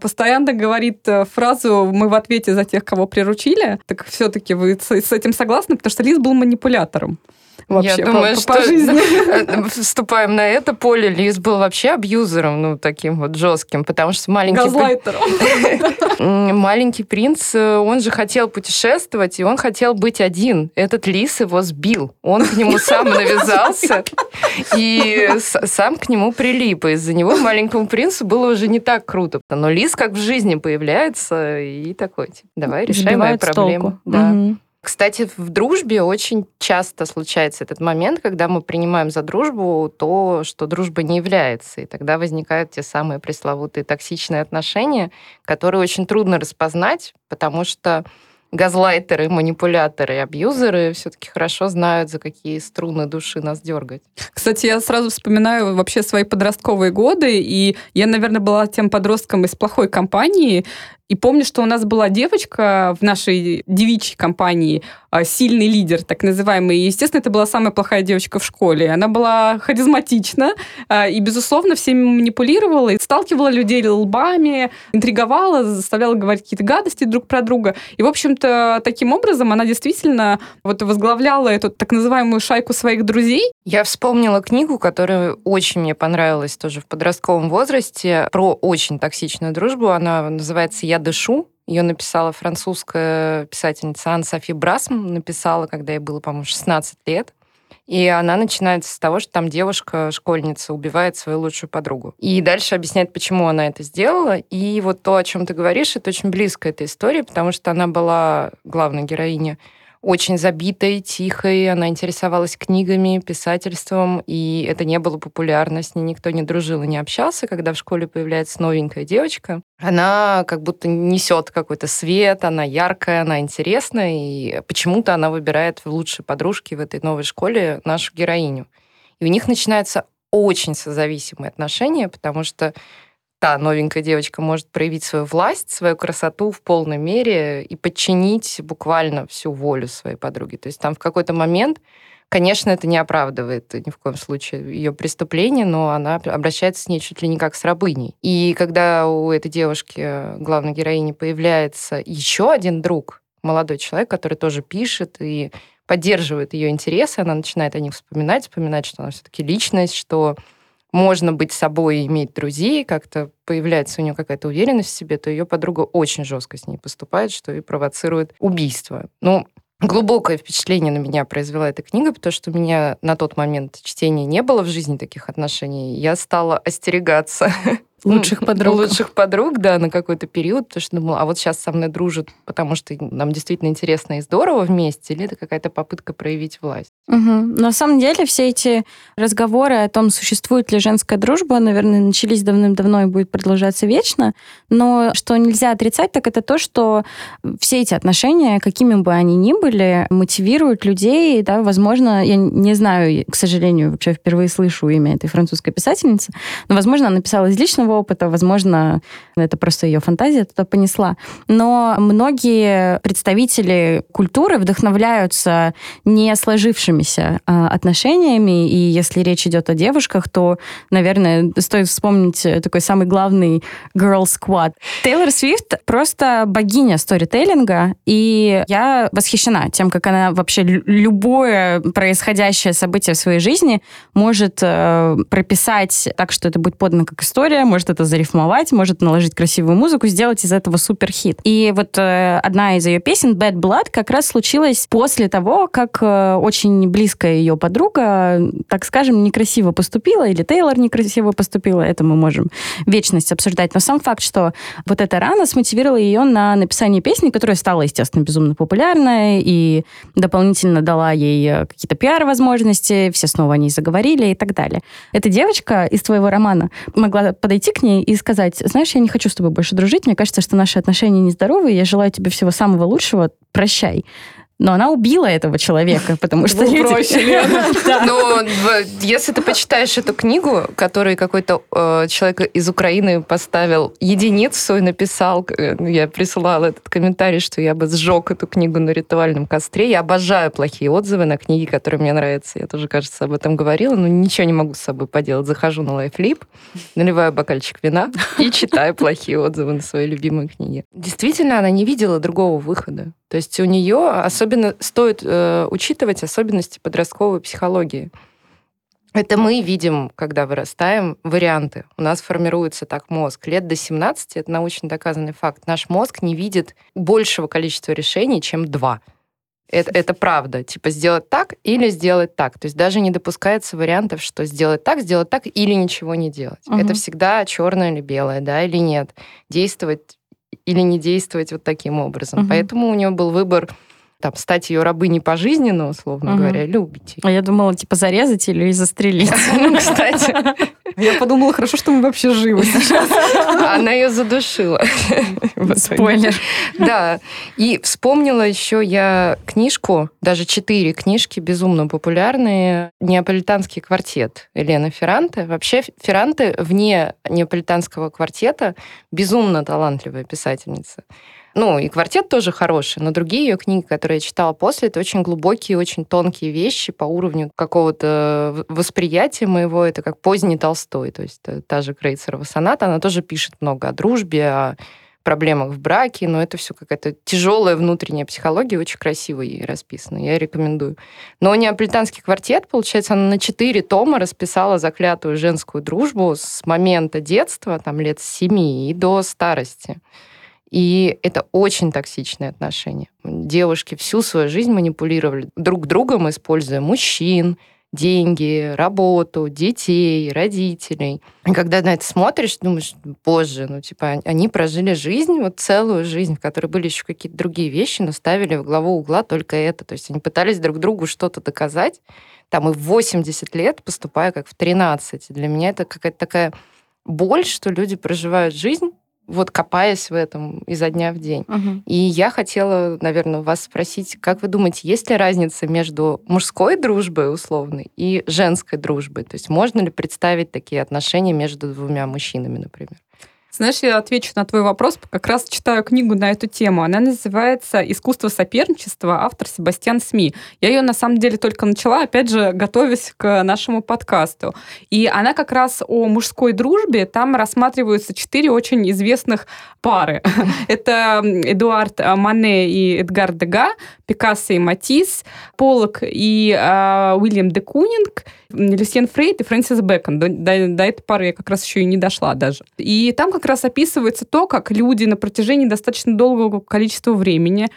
постоянно говорит фразу «Мы в ответе за тех, кого приручили». Так все-таки вы с этим согласны? Потому что Лис был манипулятором. Вообще, я думаю, что жизни. Вступаем на это поле. Лис был вообще абьюзером, ну, таким вот жестким, потому что маленький... Газлайтером. Маленький принц, он же хотел путешествовать, и он хотел быть один. Этот лис его сбил. Он к нему сам навязался и сам к нему прилип. Из-за него маленькому принцу было уже не так круто. Но лис как в жизни появляется и такой, типа, давай, решай мою проблему. Да. Кстати, в дружбе очень часто случается этот момент, когда мы принимаем за дружбу то, что дружба не является. И тогда возникают те самые пресловутые токсичные отношения, которые очень трудно распознать, потому что газлайтеры, манипуляторы, абьюзеры все-таки хорошо знают, за какие струны души нас дергать. Кстати, я сразу вспоминаю вообще свои подростковые годы, и я, наверное, была тем подростком из плохой компании. И помню, что у нас была девочка в нашей девичьей компании, сильный лидер, так называемый. И, естественно, это была самая плохая девочка в школе. Она была харизматична и, безусловно, всеми манипулировала, и сталкивала людей лбами, интриговала, заставляла говорить какие-то гадости друг про друга. И, в общем-то, таким образом она действительно вот возглавляла эту так называемую шайку своих друзей. Я вспомнила книгу, которая очень мне понравилась тоже в подростковом возрасте, про очень токсичную дружбу. Она называется «Я дышу». Ее написала французская писательница Анна Софи Брасм. Написала, когда ей было, по-моему, 16 лет. И она начинается с того, что там девушка, школьница, убивает свою лучшую подругу. И дальше объясняет, почему она это сделала. И вот то, о чем ты говоришь, это очень близко этой истории, потому что она была главной героиней очень забитой, тихой, она интересовалась книгами, писательством, и это не было популярно, с ней никто не дружил и не общался. Когда в школе появляется новенькая девочка, она как будто несет какой-то свет, она яркая, она интересная, и почему-то она выбирает в лучшие подружки в этой новой школе нашу героиню. И у них начинаются очень созависимые отношения, потому что та новенькая девочка может проявить свою власть, свою красоту в полной мере и подчинить буквально всю волю своей подруги. То есть там в какой-то момент, конечно, это не оправдывает ни в коем случае ее преступление, но она обращается с ней чуть ли не как с рабыней. И когда у этой девушки, главной героини, появляется еще один друг, молодой человек, который тоже пишет и поддерживает ее интересы, она начинает о них вспоминать, что она все-таки личность, что можно быть собой и иметь друзей, как-то появляется у нее какая-то уверенность в себе, то ее подруга очень жестко с ней поступает, что и провоцирует убийство. Ну, глубокое впечатление на меня произвела эта книга, потому что у меня на тот момент чтения не было в жизни таких отношений. Я стала остерегаться лучших подруг, да, на какой-то период, потому что думала, а вот сейчас со мной дружат, потому что нам действительно интересно и здорово вместе, или это какая-то попытка проявить власть? Угу. На самом деле все эти разговоры о том, существует ли женская дружба, наверное, начались давным-давно и будет продолжаться вечно, но что нельзя отрицать, так это то, что все эти отношения, какими бы они ни были, мотивируют людей, да, возможно, я не знаю, к сожалению, вообще впервые слышу имя этой французской писательницы, но, возможно, она писала из личного опыта, возможно, это просто ее фантазия туда понесла. Но многие представители культуры вдохновляются не сложившимися отношениями, и если речь идет о девушках, то, наверное, стоит вспомнить такой самый главный girl squad. Тейлор Свифт просто богиня сторителлинга, и я восхищена тем, как она вообще любое происходящее событие в своей жизни может прописать так, что это будет подано как история, может это зарифмовать, может наложить красивую музыку, сделать из этого суперхит. И вот одна из ее песен, Bad Blood, как раз случилась после того, как очень близкая ее подруга, так скажем, некрасиво поступила, или Тейлор некрасиво поступила, это мы можем вечность обсуждать. Но сам факт, что вот эта рана смотивировала ее на написание песни, которая стала, естественно, безумно популярной и дополнительно дала ей какие-то пиар-возможности, все снова о ней заговорили и так далее. Эта девочка из твоего романа могла подойти к ней и сказать: знаешь, я не хочу с тобой больше дружить, мне кажется, что наши отношения нездоровые, я желаю тебе всего самого лучшего, прощай. но она убила этого человека, потому что... Ну, если ты почитаешь эту книгу, которую какой-то человек из Украины поставил единицу и написал, я присылала этот комментарий, что я бы сжег эту книгу на ритуальном костре. Я обожаю плохие отзывы на книги, которые мне нравятся. Я тоже, кажется, об этом говорила, но ничего не могу с собой поделать. Захожу на LifeLip, наливаю бокальчик вина и читаю плохие отзывы на свои любимые книги. Действительно, она не видела другого выхода. То есть у нее особенно стоит учитывать особенности подростковой психологии. Это мы видим, когда вырастаем, варианты. У нас формируется так мозг. Лет до 17, это научно доказанный факт, наш мозг не видит большего количества решений, чем 2. Это правда. Типа сделать так или сделать так. То есть даже не допускается вариантов, что сделать так или ничего не делать. Угу. Это всегда черное или белое, да, или нет. Действовать или не действовать вот таким образом. Угу. Поэтому у нее был выбор там, стать ее рабыней пожизненно, условно говоря, любить ее. А я думала, типа, зарезать или застрелить. Ну, кстати. Я подумала, хорошо, что мы вообще живы сейчас. Она ее задушила. Спойлер. Да. И вспомнила еще я книжку, даже 4 книжки безумно популярные, «Неаполитанский квартет» Елены Ферранте. Вообще Ферранте вне «Неаполитанского квартета» безумно талантливая писательница. Ну, и «Квартет» тоже хороший, но другие ее книги, которые я читала после, это очень глубокие, очень тонкие вещи по уровню какого-то восприятия моего. Это как поздний Толстой, то есть та же Крейцерова соната. Она тоже пишет много о дружбе, о проблемах в браке, но это все какая-то тяжелая внутренняя психология, очень красиво ей расписано, я рекомендую. Но «Неаполитанский квартет», получается, она на 4 тома расписала заклятую женскую дружбу с момента детства, там, лет 7 и до старости. И это очень токсичные отношения. Девушки всю свою жизнь манипулировали друг другом, используя мужчин, деньги, работу, детей, родителей. И когда на это смотришь, думаешь, боже, ну типа они прожили жизнь, вот целую жизнь, в которой были еще какие-то другие вещи, но ставили во главу угла только это. То есть они пытались друг другу что-то доказать, там и в 80 лет, поступая как в 13. Для меня это какая-то такая боль, что люди проживают жизнь, вот копаясь в этом изо дня в день. Угу. И я хотела, наверное, вас спросить, как вы думаете, есть ли разница между мужской дружбой условной и женской дружбой? То есть можно ли представить такие отношения между двумя мужчинами, например? Знаешь, я отвечу на твой вопрос, как раз читаю книгу на эту тему. Она называется «Искусство соперничества», автор Себастьян Сми. Я ее, на самом деле, только начала, опять же, готовясь к нашему подкасту. И она как раз о мужской дружбе. Там рассматриваются 4 очень известных пары. Это Эдуард Мане и Эдгар Дега, Пикассо и Матисс, Поллок и Уильям де Кунинг, Люсьен Фрейд и Фрэнсис Бэкон. До этой пары я как раз еще и не дошла даже. И там как раз описывается то, как люди на протяжении достаточно долгого количества времени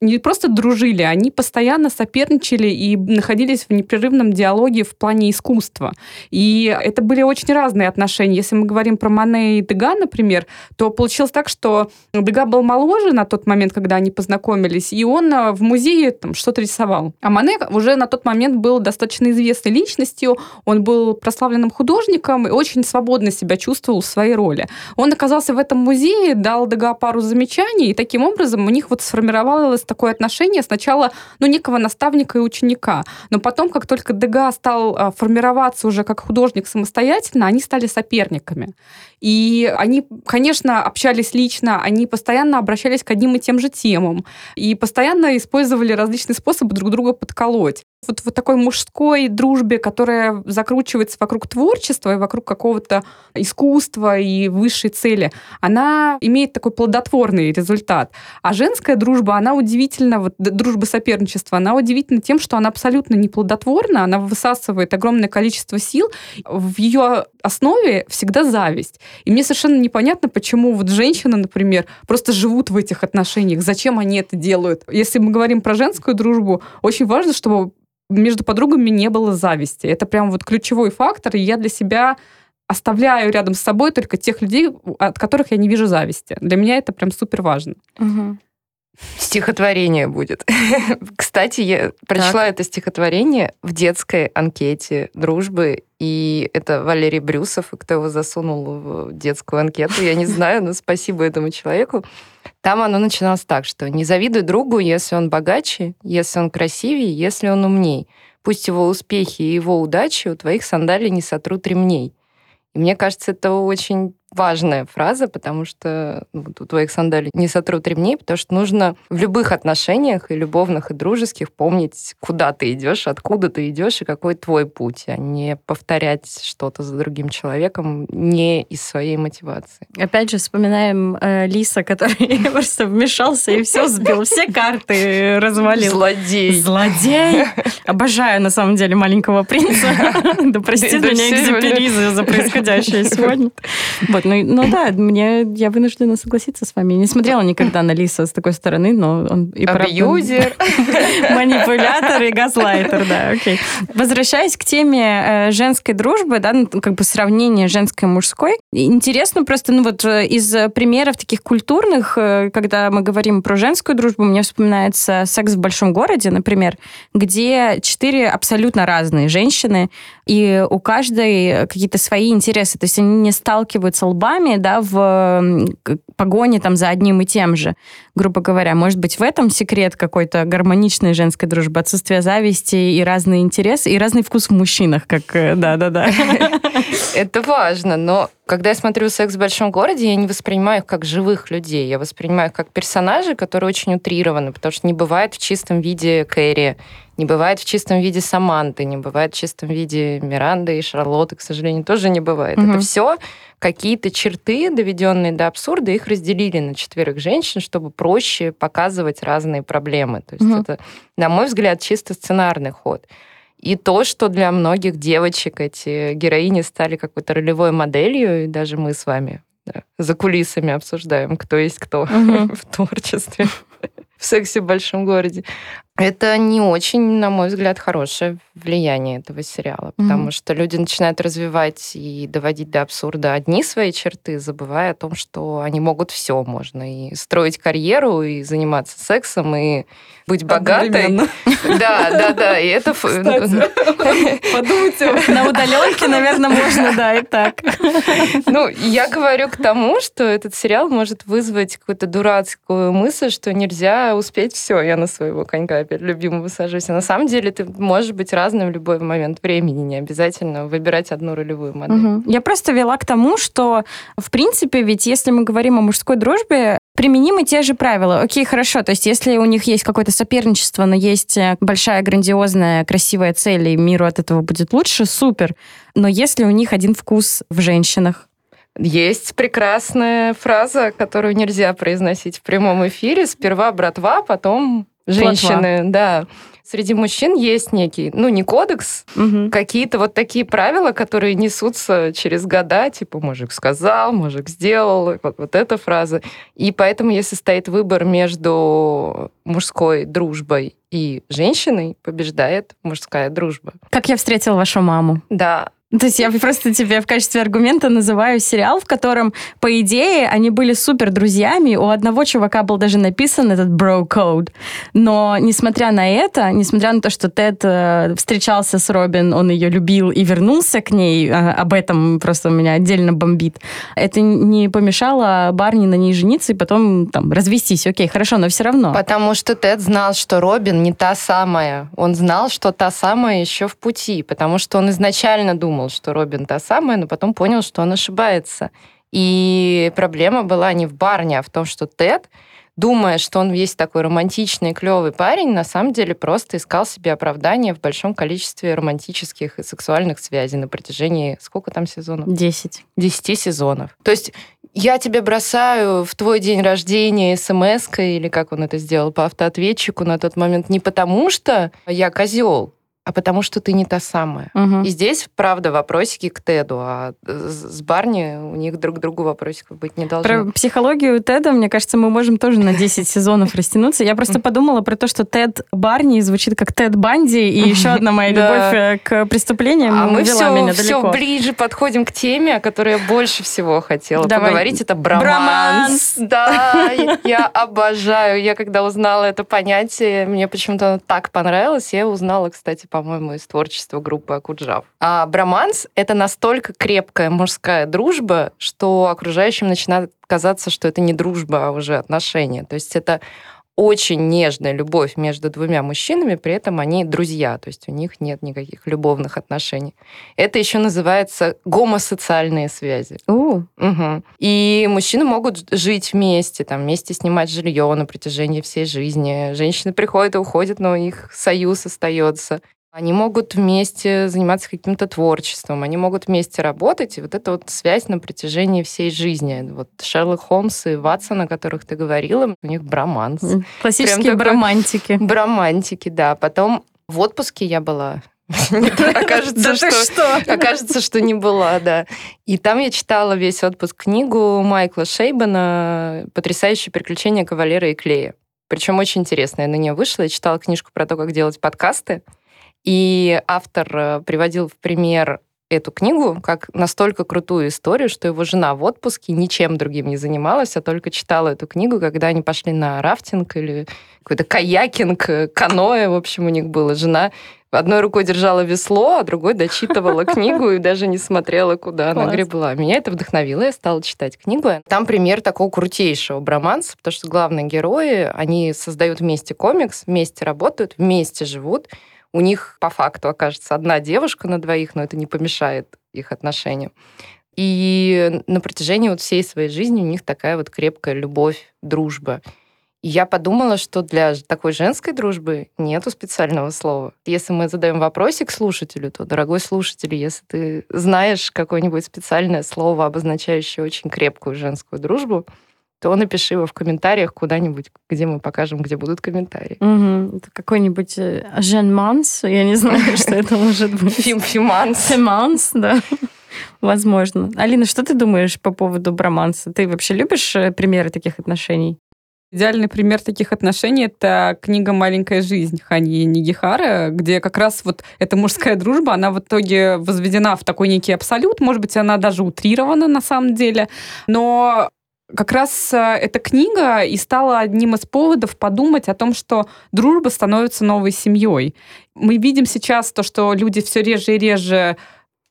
не просто дружили, они постоянно соперничали и находились в непрерывном диалоге в плане искусства. И это были очень разные отношения. Если мы говорим про Мане и Дега, например, то получилось так, что Дега был моложе на тот момент, когда они познакомились, и он в музее там что-то рисовал. А Мане уже на тот момент был достаточно известной личностью, он был прославленным художником и очень свободно себя чувствовал в своей роли. Он оказался в этом музее, дал Дега пару замечаний, и таким образом у них вот сформировалось такое отношение сначала, ну, некого наставника и ученика. Но потом, как только Дега стал формироваться уже как художник самостоятельно, они стали соперниками. И они, конечно, общались лично, они постоянно обращались к одним и тем же темам, и постоянно использовали различные способы друг друга подколоть. Вот такой мужской дружбе, которая закручивается вокруг творчества и вокруг какого-то искусства и высшей цели, она имеет такой плодотворный результат. А женская дружба, она удивительна, вот дружба соперничества, она удивительна тем, что она абсолютно неплодотворна, она высасывает огромное количество сил. В ее основе всегда зависть. И мне совершенно непонятно, почему вот женщины, например, просто живут в этих отношениях, зачем они это делают. Если мы говорим про женскую дружбу, очень важно, чтобы между подругами не было зависти. Это прям вот ключевой фактор, и я для себя оставляю рядом с собой только тех людей, от которых я не вижу зависти. Для меня это прям супер важно. Угу. Стихотворение будет. Кстати, я прочла это стихотворение в детской анкете «Дружбы», и это Валерий Брюсов, и кто его засунул в детскую анкету, я не знаю, но спасибо этому человеку. Там оно начиналось так, что не завидуй другу, если он богаче, если он красивее, если он умней. Пусть его успехи и его удачи у твоих сандалий не сотрут ремней. И мне кажется, это очень важная фраза, потому что у твоих сандалий не сотрут ремней, потому что нужно в любых отношениях, и любовных, и дружеских, помнить, куда ты идешь, откуда ты идешь и какой твой путь, а не повторять что-то за другим человеком не из своей мотивации. Опять же, вспоминаем Лиса, который просто вмешался и все сбил, все карты развалил. Злодей! Обожаю, на самом деле, маленького принца. Да простит меня экзюпериза за происходящее сегодня. Я вынуждена согласиться с вами. Я не смотрела никогда на Лиса с такой стороны, но он и абьюзер, манипулятор и газлайтер, да, окей. Возвращаясь к теме женской дружбы, да, сравнение женской и мужской, интересно просто, из примеров таких культурных, когда мы говорим про женскую дружбу, мне вспоминается «Секс в большом городе», например, где 4 абсолютно разные женщины, и у каждой какие-то свои интересы, то есть они не сталкиваются лбами, да, в погоне там за одним и тем же, грубо говоря. Может быть, в этом секрет какой-то гармоничной женской дружбы, отсутствие зависти и разные интересы, и разный вкус в мужчинах, как да-да-да. Это важно, но когда я смотрю «Секс в большом городе», я не воспринимаю их как живых людей, я воспринимаю их как персонажей, которые очень утрированы, потому что не бывает в чистом виде Кэрри, не бывает в чистом виде Саманты, не бывает в чистом виде Миранды и Шарлотты, к сожалению, тоже не бывает. Угу. Это все какие-то черты, доведенные до абсурда, их разделили на 4 женщин, чтобы проще показывать разные проблемы. То есть это, на мой взгляд, чисто сценарный ход. И то, что для многих девочек эти героини стали какой-то ролевой моделью, и даже мы с вами за кулисами обсуждаем, кто есть кто в творчестве, в «Сексе в большом городе». Это не очень, на мой взгляд, хорошее влияние этого сериала, потому что люди начинают развивать и доводить до абсурда одни свои черты, забывая о том, что они могут все. Можно и строить карьеру, и заниматься сексом, и быть богатой. Да. И это... Подумайте, на удаленке, наверное, можно, да, и так. Я говорю к тому, что этот сериал может вызвать какую-то дурацкую мысль, что нельзя успеть все. Я на своего конька любимого сажусь. А на самом деле ты можешь быть разным в любой момент времени, не обязательно выбирать одну ролевую модель. Я просто вела к тому, что, в принципе, ведь если мы говорим о мужской дружбе, применимы те же правила. Окей, хорошо, то есть если у них есть какое-то соперничество, но есть большая, грандиозная, красивая цель, и миру от этого будет лучше, супер. Но если у них один вкус в женщинах, есть прекрасная фраза, которую нельзя произносить в прямом эфире. Сперва братва, потом... Женщины, плотва. Да. Среди мужчин есть некий, не кодекс, какие-то такие правила, которые несутся через года, типа мужик сказал, мужик сделал, вот эта фраза. И поэтому, если стоит выбор между мужской дружбой и женщиной, побеждает мужская дружба. «Как я встретила вашу маму». Да. То есть я просто тебе в качестве аргумента называю сериал, в котором, по идее, они были супер друзьями. У одного чувака был даже написан этот бро-код. Но несмотря на это, несмотря на то, что Тед встречался с Робин, он ее любил и вернулся к ней, об этом просто у меня отдельно бомбит, это не помешало Барни на ней жениться и потом там развестись. Окей, хорошо, но все равно. Потому что Тед знал, что Робин не та самая. Он знал, что та самая еще в пути, потому что он изначально думал, что Робин та самая, но потом понял, что он ошибается. И проблема была не в Барни, а в том, что Тед, думая, что он весь такой романтичный, клевый парень, на самом деле просто искал себе оправдание в большом количестве романтических и сексуальных связей на протяжении... Сколько там сезонов? 10. 10 сезонов. То есть я тебе бросаю в твой день рождения смс-кой, или как он это сделал, по автоответчику на тот момент, не потому что я козел, а потому что ты не та самая. И здесь, правда, вопросики к Теду, а с Барни у них друг к другу вопросиков быть не должно. Про психологию Теда, мне кажется, мы можем тоже на 10 сезонов растянуться. Я просто подумала про то, что Тед Барни звучит как Тед Банди, и еще одна моя любовь к преступлениям увела меня далеко. А мы все ближе подходим к теме, о которой я больше всего хотела поговорить. Это броманс. Да, я обожаю. Я когда узнала это понятие, мне почему-то оно так понравилось. Я узнала, кстати, по по-моему, из творчества группы Акуджав. А броманс — это настолько крепкая мужская дружба, что окружающим начинает казаться, что это не дружба, а уже отношения. То есть это очень нежная любовь между двумя мужчинами, при этом они друзья, то есть у них нет никаких любовных отношений. Это еще называется гомосоциальные связи. Угу. И мужчины могут жить вместе, там, вместе снимать жилье на протяжении всей жизни. Женщины приходят и уходят, но их союз остается. Они могут вместе заниматься каким-то творчеством, они могут вместе работать, и вот эта вот связь на протяжении всей жизни. Вот Шерлок Холмс и Ватсон, о которых ты говорила, у них броманс. Классические бромантики. Бромантики, да. Потом в отпуске я была... Окажется, что не была, да. И там я читала весь отпуск книгу Майкла Шейбана «Потрясающие приключения Кавалера и Клея». Причем очень интересно. Я на нее вышла, я читала книжку про то, как делать подкасты. И автор приводил в пример эту книгу как настолько крутую историю, что его жена в отпуске ничем другим не занималась, а только читала эту книгу, когда они пошли на рафтинг или какой-то каякинг, каноэ, в общем, у них было. Жена одной рукой держала весло, а другой дочитывала книгу и даже не смотрела, куда она гребла. Меня это вдохновило, я стала читать книгу. Там пример такого крутейшего броманса, потому что главные герои, они создают вместе комикс, вместе работают, вместе живут. У них, по факту, окажется одна девушка на двоих, но это не помешает их отношениям. И на протяжении вот всей своей жизни у них такая вот крепкая любовь, дружба. И я подумала, что для такой женской дружбы нету специального слова. Если мы задаем вопросик слушателю, то, дорогой слушатель, если ты знаешь какое-нибудь специальное слово, обозначающее очень крепкую женскую дружбу, то напиши его в комментариях куда-нибудь, где мы покажем, где будут комментарии. Угу. Это какой-нибудь «женманс», я не знаю, что это может быть. «Фиманс». «Фиманс», да. Возможно. Алина, что ты думаешь по поводу броманса? Ты вообще любишь примеры таких отношений? Идеальный пример таких отношений — это книга «Маленькая жизнь» Ханьи Янагихары, где как раз вот эта мужская дружба, она в итоге возведена в такой некий абсолют, может быть, она даже утрирована на самом деле, но... Как раз эта книга и стала одним из поводов подумать о том, что дружба становится новой семьей. Мы видим сейчас то, что люди все реже и реже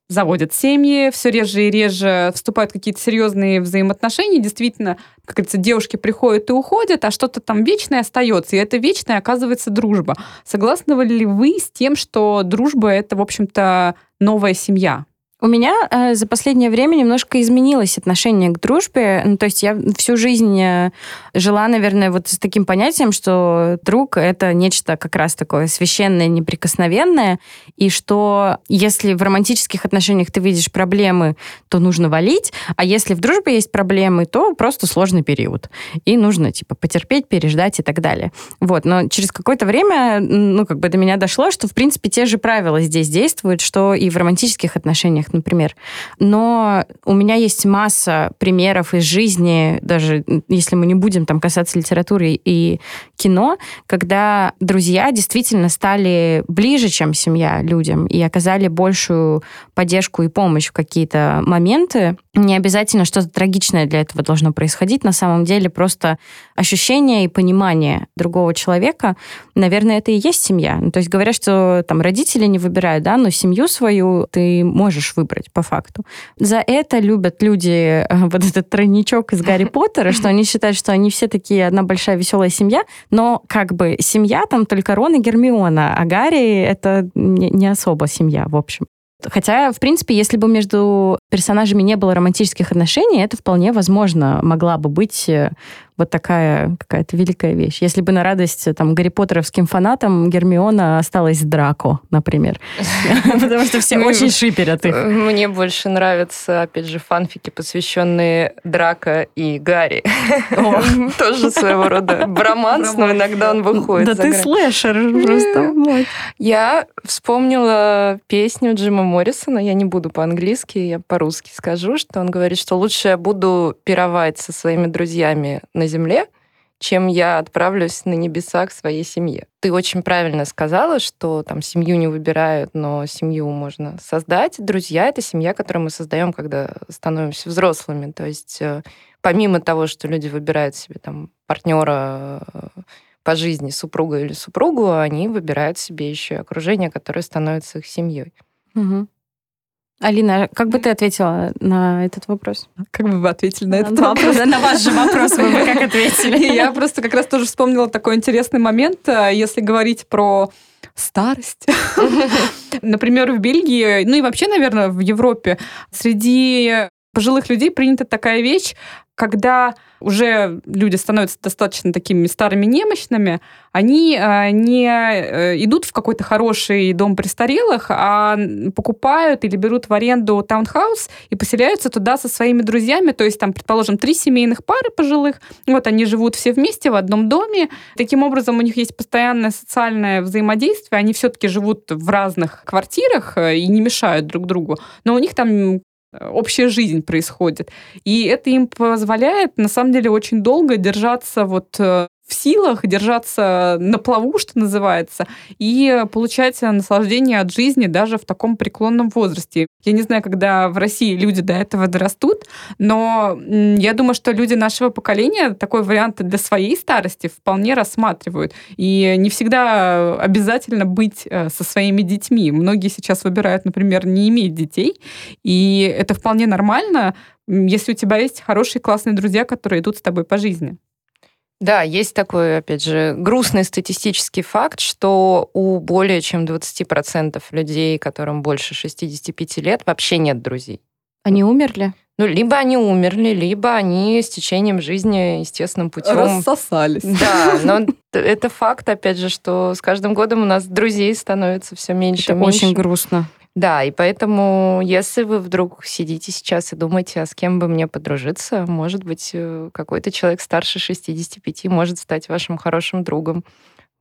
заводят семьи, все реже и реже вступают в какие-то серьезные взаимоотношения. Действительно, как говорится, девушки приходят и уходят, а что-то там вечное остается. И это вечное оказывается дружба. Согласны ли вы с тем, что дружба — это, в общем-то, новая семья? У меня за последнее время немножко изменилось отношение к дружбе. Ну, то есть я всю жизнь жила, наверное, вот с таким понятием, что друг — это нечто как раз такое священное, неприкосновенное, и что если в романтических отношениях ты видишь проблемы, то нужно валить, а если в дружбе есть проблемы, то просто сложный период. И нужно, типа, потерпеть, переждать и так далее. Вот. Но через какое-то время, ну, как бы до меня дошло, что, в принципе, те же правила здесь действуют, что и в романтических отношениях, например. Но у меня есть масса примеров из жизни, даже если мы не будем там касаться литературы и кино, когда друзья действительно стали ближе, чем семья, людям, и оказали большую поддержку и помощь в какие-то моменты. Не обязательно что-то трагичное для этого должно происходить. На самом деле просто ощущение и понимание другого человека, наверное, это и есть семья. Ну, то есть говорят, что там родители не выбирают, да, но семью свою ты можешь выбрать по факту. За это любят люди вот этот тройничок из Гарри Поттера, что они считают, что они все такие одна большая веселая семья, но как бы семья там только Рон и Гермиона, а Гарри — это не особо семья, в общем. Хотя, в принципе, если бы между персонажами не было романтических отношений, это вполне возможно могла бы быть вот такая какая-то великая вещь. Если бы на радость там Гарри Поттеровским фанатам Гермиона осталась Драко, например. Потому что все очень шиперят их. Мне больше нравятся, опять же, фанфики, посвященные Драко и Гарри. Тоже своего рода броманс, но иногда он выходит за грань. Да ты слэшер просто. Я вспомнила песню Джима Моррисона, я не буду по-английски, я по-русски скажу, что он говорит, что лучше я буду пировать со своими друзьями на земле, чем я отправлюсь на небеса к своей семье. Ты очень правильно сказала, что там семью не выбирают, но семью можно создать. Друзья — это семья, которую мы создаем, когда становимся взрослыми. То есть помимо того, что люди выбирают себе там партнера, по жизни супруга или супругу, они выбирают себе еще окружение, которое становится их семьей. Угу. Алина, как бы ты ответила на этот вопрос? Как бы вы ответили на этот вопрос? На ваш же вопрос вы бы как ответили? Я просто как раз тоже вспомнила такой интересный момент, если говорить про старость. Например, в Бельгии, ну и вообще, наверное, в Европе, среди пожилых людей принята такая вещь, когда уже люди становятся достаточно такими старыми немощными, они не идут в какой-то хороший дом престарелых, а покупают или берут в аренду таунхаус и поселяются туда со своими друзьями. То есть там, предположим, 3 семейных пары пожилых. Вот они живут все вместе в одном доме. Таким образом, у них есть постоянное социальное взаимодействие. Они все-таки живут в разных квартирах и не мешают друг другу. Но у них там общая жизнь происходит. И это им позволяет, на самом деле, очень долго держаться вот в силах, держаться на плаву, что называется, и получать наслаждение от жизни даже в таком преклонном возрасте. Я не знаю, когда в России люди до этого дорастут, но я думаю, что люди нашего поколения такой вариант для своей старости вполне рассматривают. И не всегда обязательно быть со своими детьми. Многие сейчас выбирают, например, не иметь детей, и это вполне нормально, если у тебя есть хорошие, классные друзья, которые идут с тобой по жизни. Да, есть такой, опять же, грустный статистический факт, что у более чем 20% людей, которым больше 65 лет, вообще нет друзей. Они умерли? Ну, либо они умерли, либо они с течением жизни естественным путем... Рассосались. Да, но это факт, опять же, что с каждым годом у нас друзей становится все меньше и меньше. Это очень грустно. Да, и поэтому, если вы вдруг сидите сейчас и думаете, а с кем бы мне подружиться, может быть, какой-то человек старше 65 может стать вашим хорошим другом.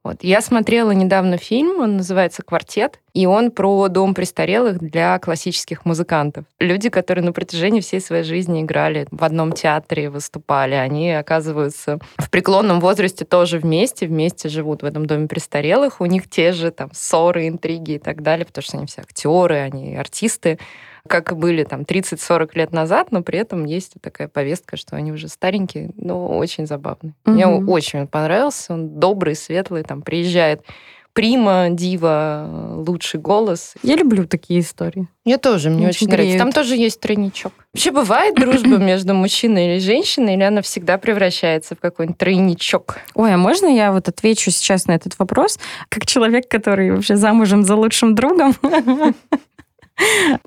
Вот. Я смотрела недавно фильм, он называется «Квартет», и он про дом престарелых для классических музыкантов. Люди, которые на протяжении всей своей жизни играли, в одном театре выступали, они оказываются в преклонном возрасте тоже вместе живут в этом доме престарелых. У них те же там ссоры, интриги и так далее, потому что они все актеры, они артисты, как и были там 30-40 лет назад, но при этом есть такая повестка, что они уже старенькие, но очень забавные. Mm-hmm. Мне очень понравился, он добрый, светлый, там приезжает прима, дива, лучший голос. Я люблю такие истории. Я тоже, мне очень нравится. Там тоже есть тройничок. Вообще бывает дружба между мужчиной или женщиной, или она всегда превращается в какой-нибудь тройничок? Ой, а можно я вот отвечу сейчас на этот вопрос? Как человек, который вообще замужем за лучшим другом...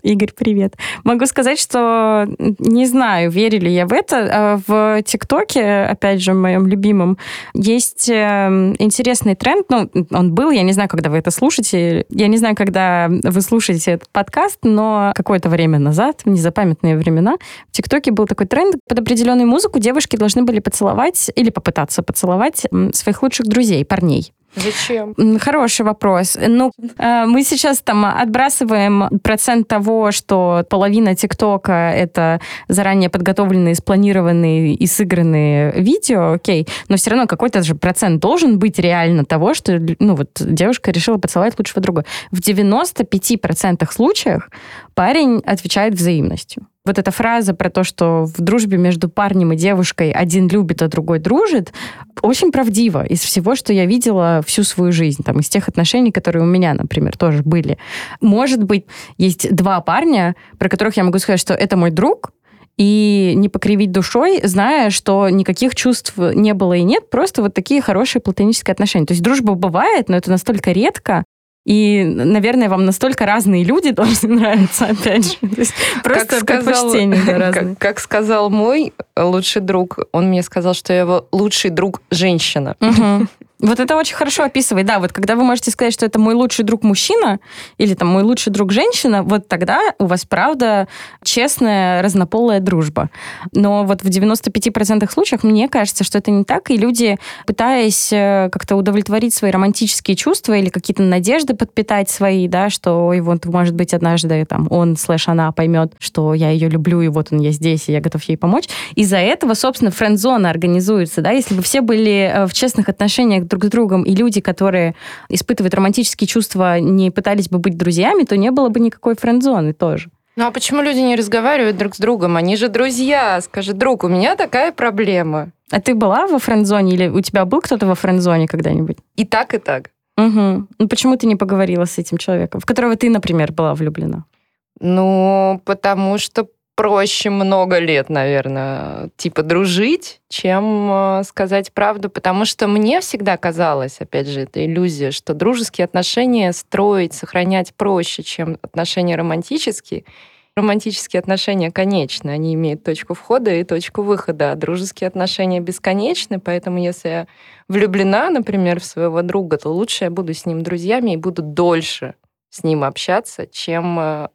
Игорь, привет. Могу сказать, что не знаю, верю ли я в это. В ТикТоке, опять же, моем любимом, есть интересный тренд. Ну, он был, я не знаю, когда вы это слушаете. Я не знаю, когда вы слушаете этот подкаст, но какое-то время назад, в незапамятные времена, в ТикТоке был такой тренд. Под определенную музыку девушки должны были поцеловать или попытаться поцеловать своих лучших друзей, парней. Зачем? Хороший вопрос. Ну, мы сейчас там отбрасываем процент того, что половина ТикТока — это заранее подготовленные, спланированные и сыгранные видео, окей, но все равно какой-то же процент должен быть реально того, что, ну, вот девушка решила поцеловать лучшего друга. В 95% случаев парень отвечает взаимностью. Вот эта фраза про то, что в дружбе между парнем и девушкой один любит, а другой дружит, очень правдива из всего, что я видела всю свою жизнь, там, из тех отношений, которые у меня, например, тоже были. Может быть, есть 2 парня, про которых я могу сказать, что это мой друг, и не покривить душой, зная, что никаких чувств не было и нет, просто вот такие хорошие платонические отношения. То есть дружба бывает, но это настолько редко, и, наверное, вам настолько разные люди должны нравиться, опять же. То есть просто предпочтения разные. Как сказал мой лучший друг, он мне сказал, что я его лучший друг женщина. Угу. Вот это очень хорошо описывает. Да, вот когда вы можете сказать, что это мой лучший друг мужчина или там мой лучший друг женщина, вот тогда у вас, правда, честная разнополая дружба. Но вот в 95% случаев мне кажется, что это не так, и люди, пытаясь как-то удовлетворить свои романтические чувства или какие-то надежды подпитать свои, да, что и вот, может быть, однажды там, он/она поймет, что я ее люблю, и вот он, я здесь, и я готов ей помочь. Из-за этого, собственно, френд-зона организуется. Да? Если бы все были в честных отношениях друг с другом, и люди, которые испытывают романтические чувства, не пытались бы быть друзьями, то не было бы никакой френд-зоны тоже. Ну а почему люди не разговаривают друг с другом? Они же друзья. Скажи, друг, у меня такая проблема. А ты была во френд-зоне или у тебя был кто-то во френд-зоне когда-нибудь? И так, и так. Угу. Ну почему ты не поговорила с этим человеком, в которого ты, например, была влюблена? Ну, потому что проще много лет, наверное, типа дружить, чем сказать правду. Потому что мне всегда казалось, опять же, это иллюзия, что дружеские отношения строить, сохранять проще, чем отношения романтические. Романтические отношения конечны, они имеют точку входа и точку выхода, а дружеские отношения бесконечны, поэтому если я влюблена, например, в своего друга, то лучше я буду с ним друзьями и буду дольше с ним общаться, чем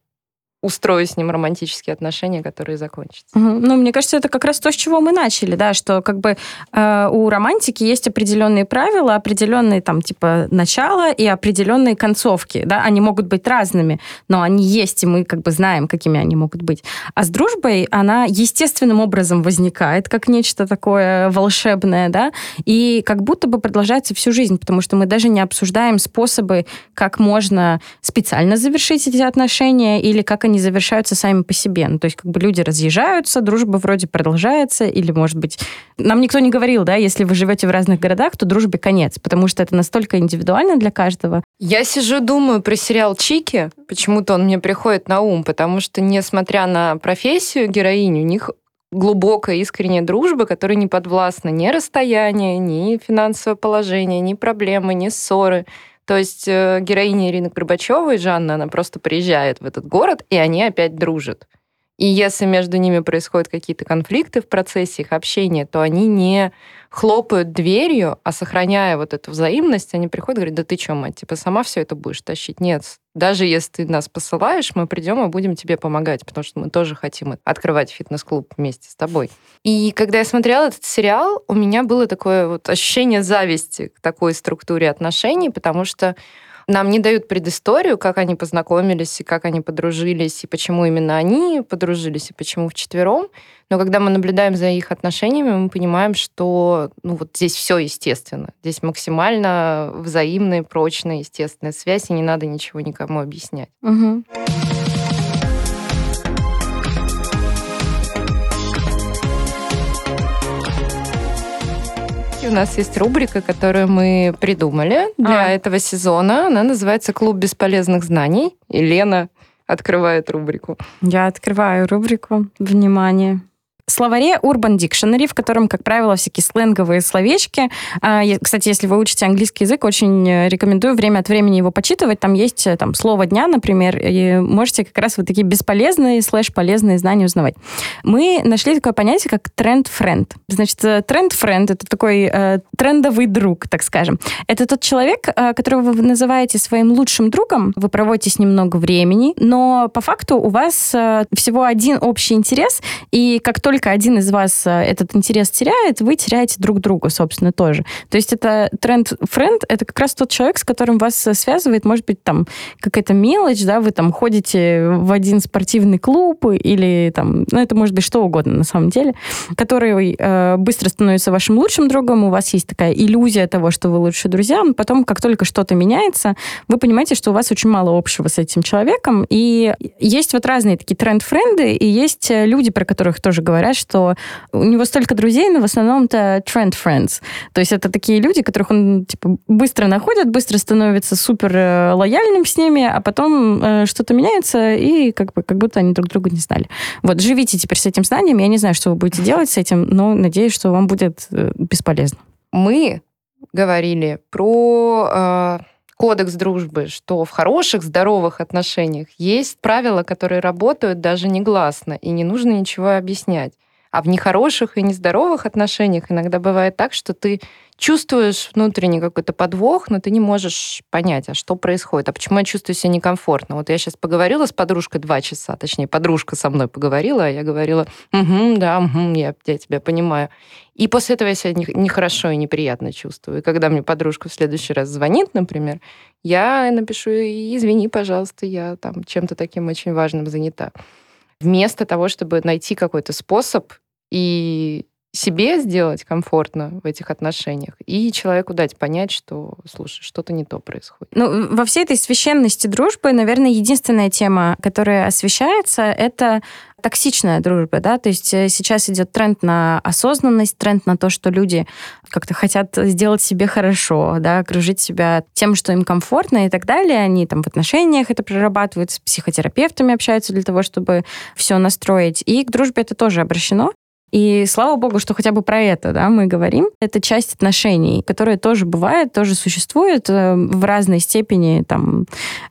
устрою с ним романтические отношения, которые закончатся. Угу. Ну, мне кажется, это как раз то, с чего мы начали, да, что как бы у романтики есть определенные правила, определенные там типа начала и определенные концовки, да, они могут быть разными, но они есть, и мы как бы знаем, какими они могут быть. А с дружбой она естественным образом возникает, как нечто такое волшебное, да, и как будто бы продолжается всю жизнь, потому что мы даже не обсуждаем способы, как можно специально завершить эти отношения или как они завершаются сами по себе. Ну, то есть как бы люди разъезжаются, дружба вроде продолжается, или, может быть... Нам никто не говорил, да, если вы живете в разных городах, то дружбе конец, потому что это настолько индивидуально для каждого. Я сижу, думаю про сериал «Чики», почему-то он мне приходит на ум, потому что, несмотря на профессию героини, у них глубокая искренняя дружба, которая не подвластна ни расстояние, ни финансовое положение, ни проблемы, ни ссоры. То есть героиня Ирины Горбачевой, Жанна, она просто приезжает в этот город, и они опять дружат. И если между ними происходят какие-то конфликты в процессе их общения, то они не хлопают дверью, а сохраняя вот эту взаимность, они приходят и говорят: да ты чё, мать, типа сама все это будешь тащить? Нет, даже если ты нас посылаешь, мы придем и будем тебе помогать, потому что мы тоже хотим открывать фитнес-клуб вместе с тобой. И когда я смотрела этот сериал, у меня было такое вот ощущение зависти к такой структуре отношений, потому что нам не дают предысторию, как они познакомились, и как они подружились, и почему именно они подружились, и почему вчетвером. Но когда мы наблюдаем за их отношениями, мы понимаем, что ну, вот здесь все естественно. Здесь максимально взаимная, прочная, естественная связь, и не надо ничего никому объяснять. Угу. У нас есть рубрика, которую мы придумали для этого сезона. Она называется «Клуб бесполезных знаний». И Лена открывает рубрику. Я открываю рубрику. Внимание. В словаре Urban Dictionary, в котором, как правило, всякие сленговые словечки. Кстати, если вы учите английский язык, очень рекомендую время от времени его почитывать. Там есть там, слово дня, например, и можете как раз вот такие бесполезные /полезные знания узнавать. Мы нашли такое понятие, как тренд-френд. Значит, тренд-френд — это такой трендовый друг, так скажем. Это тот человек, которого вы называете своим лучшим другом, вы проводите с ним много времени, но по факту у вас всего один общий интерес, и как только один из вас этот интерес теряет, вы теряете друг друга, собственно, тоже. То есть это тренд-френд, это как раз тот человек, с которым вас связывает, может быть, там какая-то мелочь, да, вы там ходите в один спортивный клуб или там, ну, это может быть что угодно на самом деле, который быстро становится вашим лучшим другом, у вас есть такая иллюзия того, что вы лучшие друзья, но потом, как только что-то меняется, вы понимаете, что у вас очень мало общего с этим человеком, и есть вот разные такие тренд-френды, и есть люди, про которых тоже говорят, что у него столько друзей, но в основном-то тренд-френдс. То есть это такие люди, которых он типа быстро находит, быстро становится супер лояльным с ними, а потом что-то меняется, и как будто они друг друга не знали. Вот, живите теперь с этим знанием. Я не знаю, что вы будете делать с этим, но надеюсь, что вам будет бесполезно. Мы говорили про кодекс дружбы, что в хороших, здоровых отношениях есть правила, которые работают даже негласно, и не нужно ничего объяснять. А в нехороших и нездоровых отношениях иногда бывает так, что ты чувствуешь внутренний какой-то подвох, но ты не можешь понять, а что происходит, а почему я чувствую себя некомфортно. Вот я сейчас поговорила с подружкой 2 часа, точнее, подружка со мной поговорила, а я говорила: «Угу, да, угу, я тебя понимаю». И после этого я себя нехорошо и неприятно чувствую. И когда мне подружка в следующий раз звонит, например, я напишу: «Извини, пожалуйста, я там чем-то таким очень важным занята». Вместо того, чтобы найти какой-то способ и себе сделать комфортно в этих отношениях и человеку дать понять, что, слушай, что-то не то происходит. Ну, во всей этой священности дружбы, наверное, единственная тема, которая освещается, это токсичная дружба, да, то есть сейчас идет тренд на осознанность, тренд на то, что люди как-то хотят сделать себе хорошо, да, окружить себя тем, что им комфортно и так далее, они там в отношениях это прорабатывают, с психотерапевтами общаются для того, чтобы все настроить, и к дружбе это тоже обращено. И слава богу, что хотя бы про это, да, мы говорим. Это часть отношений, которые тоже бывают, тоже существуют в разной степени там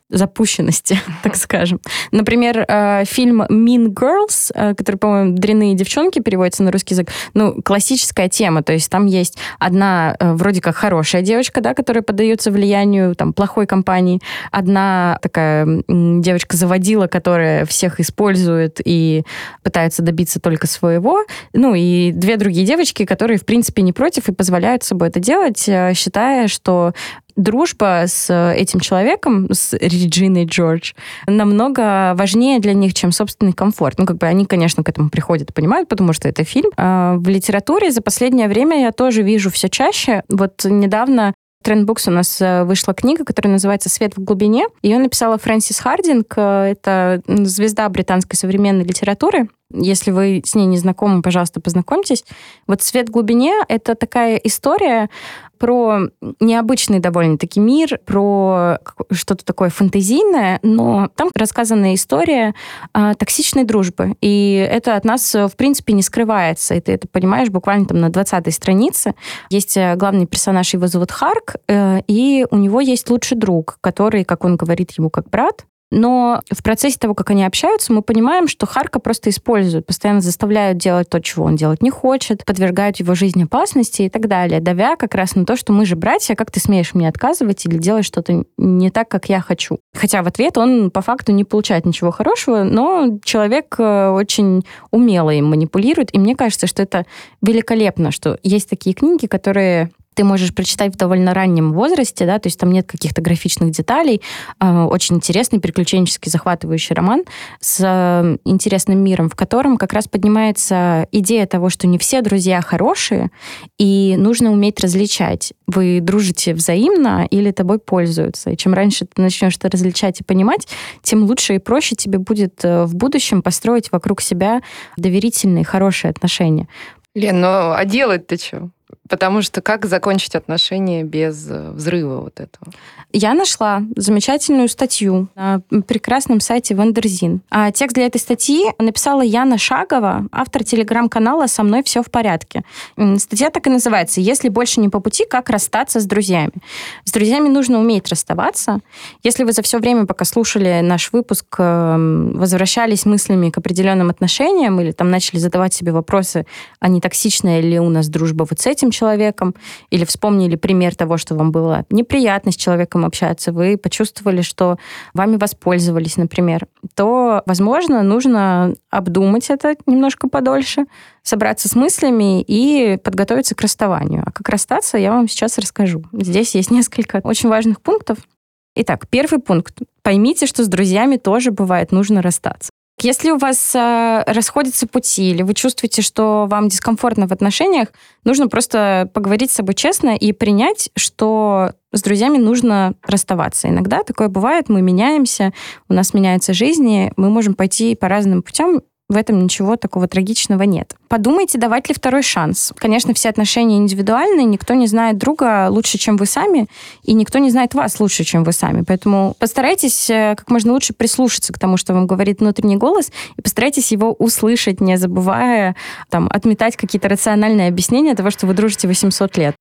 запущенности, так скажем. Например, фильм «Mean Girls», который, по-моему, «Дрянные девчонки» переводится на русский язык, ну, классическая тема, то есть там есть одна вроде как хорошая девочка, да, которая поддается влиянию там плохой компании, одна такая девочка-заводила, которая всех использует и пытается добиться только своего, ну, и две другие девочки, которые, в принципе, не против и позволяют собой это делать, считая, что дружба с этим человеком, с Реджиной Джордж, намного важнее для них, чем собственный комфорт. Ну, как бы они, конечно, к этому приходят, понимают, потому что это фильм. А в литературе за последнее время я тоже вижу все чаще. Вот недавно в Trendbooks у нас вышла книга, которая называется «Свет в глубине». Ее написала Фрэнсис Хардинг. Это звезда британской современной литературы. Если вы с ней не знакомы, пожалуйста, познакомьтесь. Вот «Свет в глубине» — это такая история про необычный довольно-таки мир, про что-то такое фэнтезийное, но там рассказана история токсичной дружбы. И это от нас, в принципе, не скрывается. И ты это понимаешь буквально там на 20-й странице. Есть главный персонаж, его зовут Харк, и у него есть лучший друг, который, как он говорит, ему как брат. Но в процессе того, как они общаются, мы понимаем, что Харка просто используют, постоянно заставляют делать то, чего он делать не хочет, подвергают его жизни опасности и так далее, давя как раз на то, что мы же братья, как ты смеешь мне отказывать или делать что-то не так, как я хочу. Хотя в ответ он по факту не получает ничего хорошего, но человек очень умело им манипулирует, и мне кажется, что это великолепно, что есть такие книги, которые ты можешь прочитать в довольно раннем возрасте, да, то есть там нет каких-то графичных деталей. Очень интересный, приключенческий, захватывающий роман с интересным миром, в котором как раз поднимается идея того, что не все друзья хорошие, и нужно уметь различать. Вы дружите взаимно или тобой пользуются. И чем раньше ты начнешь это различать и понимать, тем лучше и проще тебе будет в будущем построить вокруг себя доверительные, хорошие отношения. Лен, ну а делать-то что? Потому что как закончить отношения без взрыва вот этого? Я нашла замечательную статью на прекрасном сайте Wonderzine. А текст для этой статьи написала Яна Шагова, автор телеграм-канала «Со мной все в порядке». Статья так и называется «Если больше не по пути, как расстаться с друзьями». С друзьями нужно уметь расставаться. Если вы за все время, пока слушали наш выпуск, возвращались мыслями к определенным отношениям или там начали задавать себе вопросы, а не токсичная ли у нас дружба вот с этим человеком, или вспомнили пример того, что вам было неприятно с человеком общаться, вы почувствовали, что вами воспользовались, например, то, возможно, нужно обдумать это немножко подольше, собраться с мыслями и подготовиться к расставанию. А как расстаться, я вам сейчас расскажу. Здесь есть несколько очень важных пунктов. Итак, первый пункт. Поймите, что с друзьями тоже бывает нужно расстаться. Если у вас расходятся пути, или вы чувствуете, что вам дискомфортно в отношениях, нужно просто поговорить с собой честно и принять, что с друзьями нужно расставаться. Иногда такое бывает, мы меняемся, у нас меняются жизни, мы можем пойти по разным путям, в этом ничего такого трагичного нет. Подумайте, давать ли второй шанс. Конечно, все отношения индивидуальные, никто не знает друга лучше, чем вы сами, и никто не знает вас лучше, чем вы сами. Поэтому постарайтесь как можно лучше прислушаться к тому, что вам говорит внутренний голос, и постарайтесь его услышать, не забывая там, отметать какие-то рациональные объяснения того, что вы дружите 800 лет.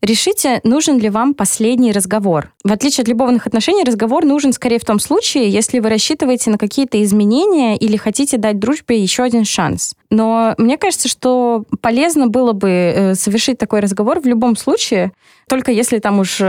Решите, нужен ли вам последний разговор. В отличие от любовных отношений, разговор нужен скорее в том случае, если вы рассчитываете на какие-то изменения или хотите дать дружбе еще один шанс. Но мне кажется, что полезно было бы совершить такой разговор в любом случае, только если там уж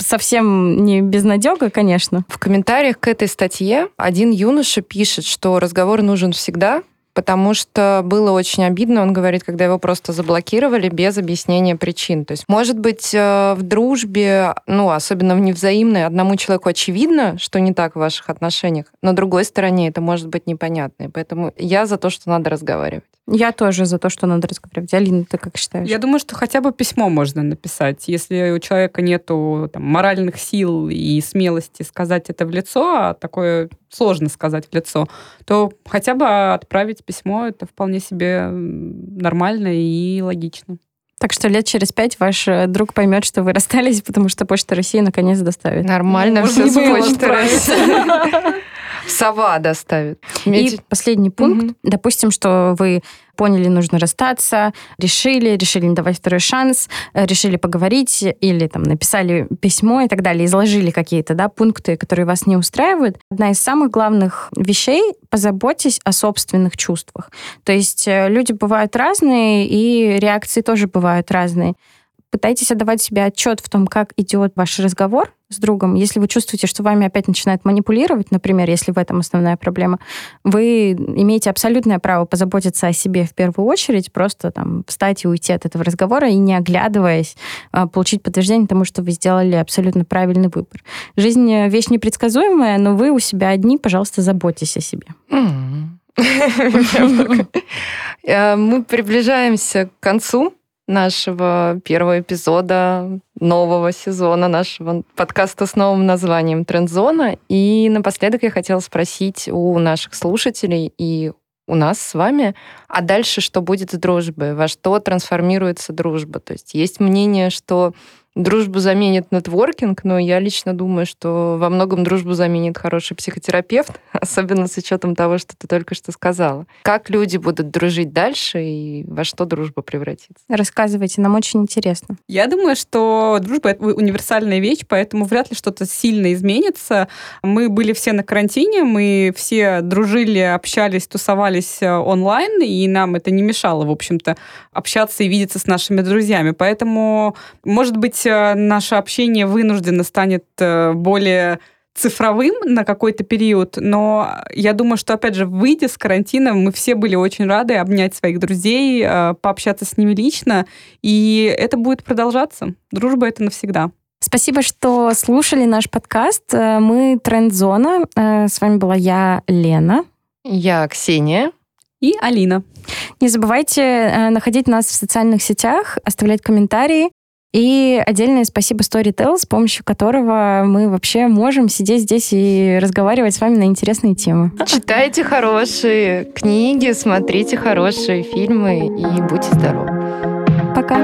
совсем не безнадега, конечно. В комментариях к этой статье один юноша пишет, что разговор нужен всегда, потому что было очень обидно, он говорит, когда его просто заблокировали без объяснения причин. То есть, может быть, в дружбе, ну, особенно в невзаимной, одному человеку очевидно, что не так в ваших отношениях, но другой стороне это может быть непонятно. И поэтому я за то, что надо разговаривать. Я тоже за то, что надо разговаривать. Алина, ты как считаешь? Я думаю, что хотя бы письмо можно написать. Если у человека нету там, моральных сил и смелости сказать это в лицо, а такое сложно сказать в лицо, то хотя бы отправить письмо, это вполне себе нормально и логично. Так что 5 лет ваш друг поймет, что вы расстались, потому что Почта России наконец доставит. Нормально, ну, все с Почты России. Сова доставит. И последний пункт. Допустим, что вы поняли, нужно расстаться, решили не давать второй шанс, решили поговорить или там написали письмо и так далее, изложили какие-то пункты, которые вас не устраивают. Одна из самых главных вещей – позаботьтесь о собственных чувствах. То есть люди бывают разные, и реакции тоже бывают разные. Пытайтесь отдавать себе отчет в том, как идет ваш разговор с другом. Если вы чувствуете, что вами опять начинают манипулировать, например, если в этом основная проблема, вы имеете абсолютное право позаботиться о себе в первую очередь, просто встать и уйти от этого разговора и, не оглядываясь, получить подтверждение тому, что вы сделали абсолютно правильный выбор. Жизнь – вещь непредсказуемая, но вы у себя одни, пожалуйста, заботьтесь о себе. Мы приближаемся к концу нашего первого эпизода нового сезона нашего подкаста с новым названием «Трендзона». И напоследок я хотела спросить у наших слушателей и у нас с вами, а дальше что будет с дружбой? Во что трансформируется дружба? То есть есть мнение, что дружбу заменит нетворкинг, но я лично думаю, что во многом дружбу заменит хороший психотерапевт, особенно с учетом того, что ты только что сказала. Как люди будут дружить дальше и во что дружба превратится? Рассказывайте, нам очень интересно. Я думаю, что дружба — это универсальная вещь, поэтому вряд ли что-то сильно изменится. Мы были все на карантине, мы все дружили, общались, тусовались онлайн, и нам это не мешало, в общем-то, общаться и видеться с нашими друзьями. Поэтому, может быть, наше общение вынужденно станет более цифровым на какой-то период, но я думаю, что, опять же, выйдя с карантина, мы все были очень рады обнять своих друзей, пообщаться с ними лично, и это будет продолжаться. Дружба — это навсегда. Спасибо, что слушали наш подкаст. Мы «Трендзона». С вами была я, Лена. Я, Ксения. И Алина. Не забывайте находить нас в социальных сетях, оставлять комментарии. И отдельное спасибо Storytel, с помощью которого мы вообще можем сидеть здесь и разговаривать с вами на интересные темы. Читайте хорошие книги, смотрите хорошие фильмы и будьте здоровы. Пока!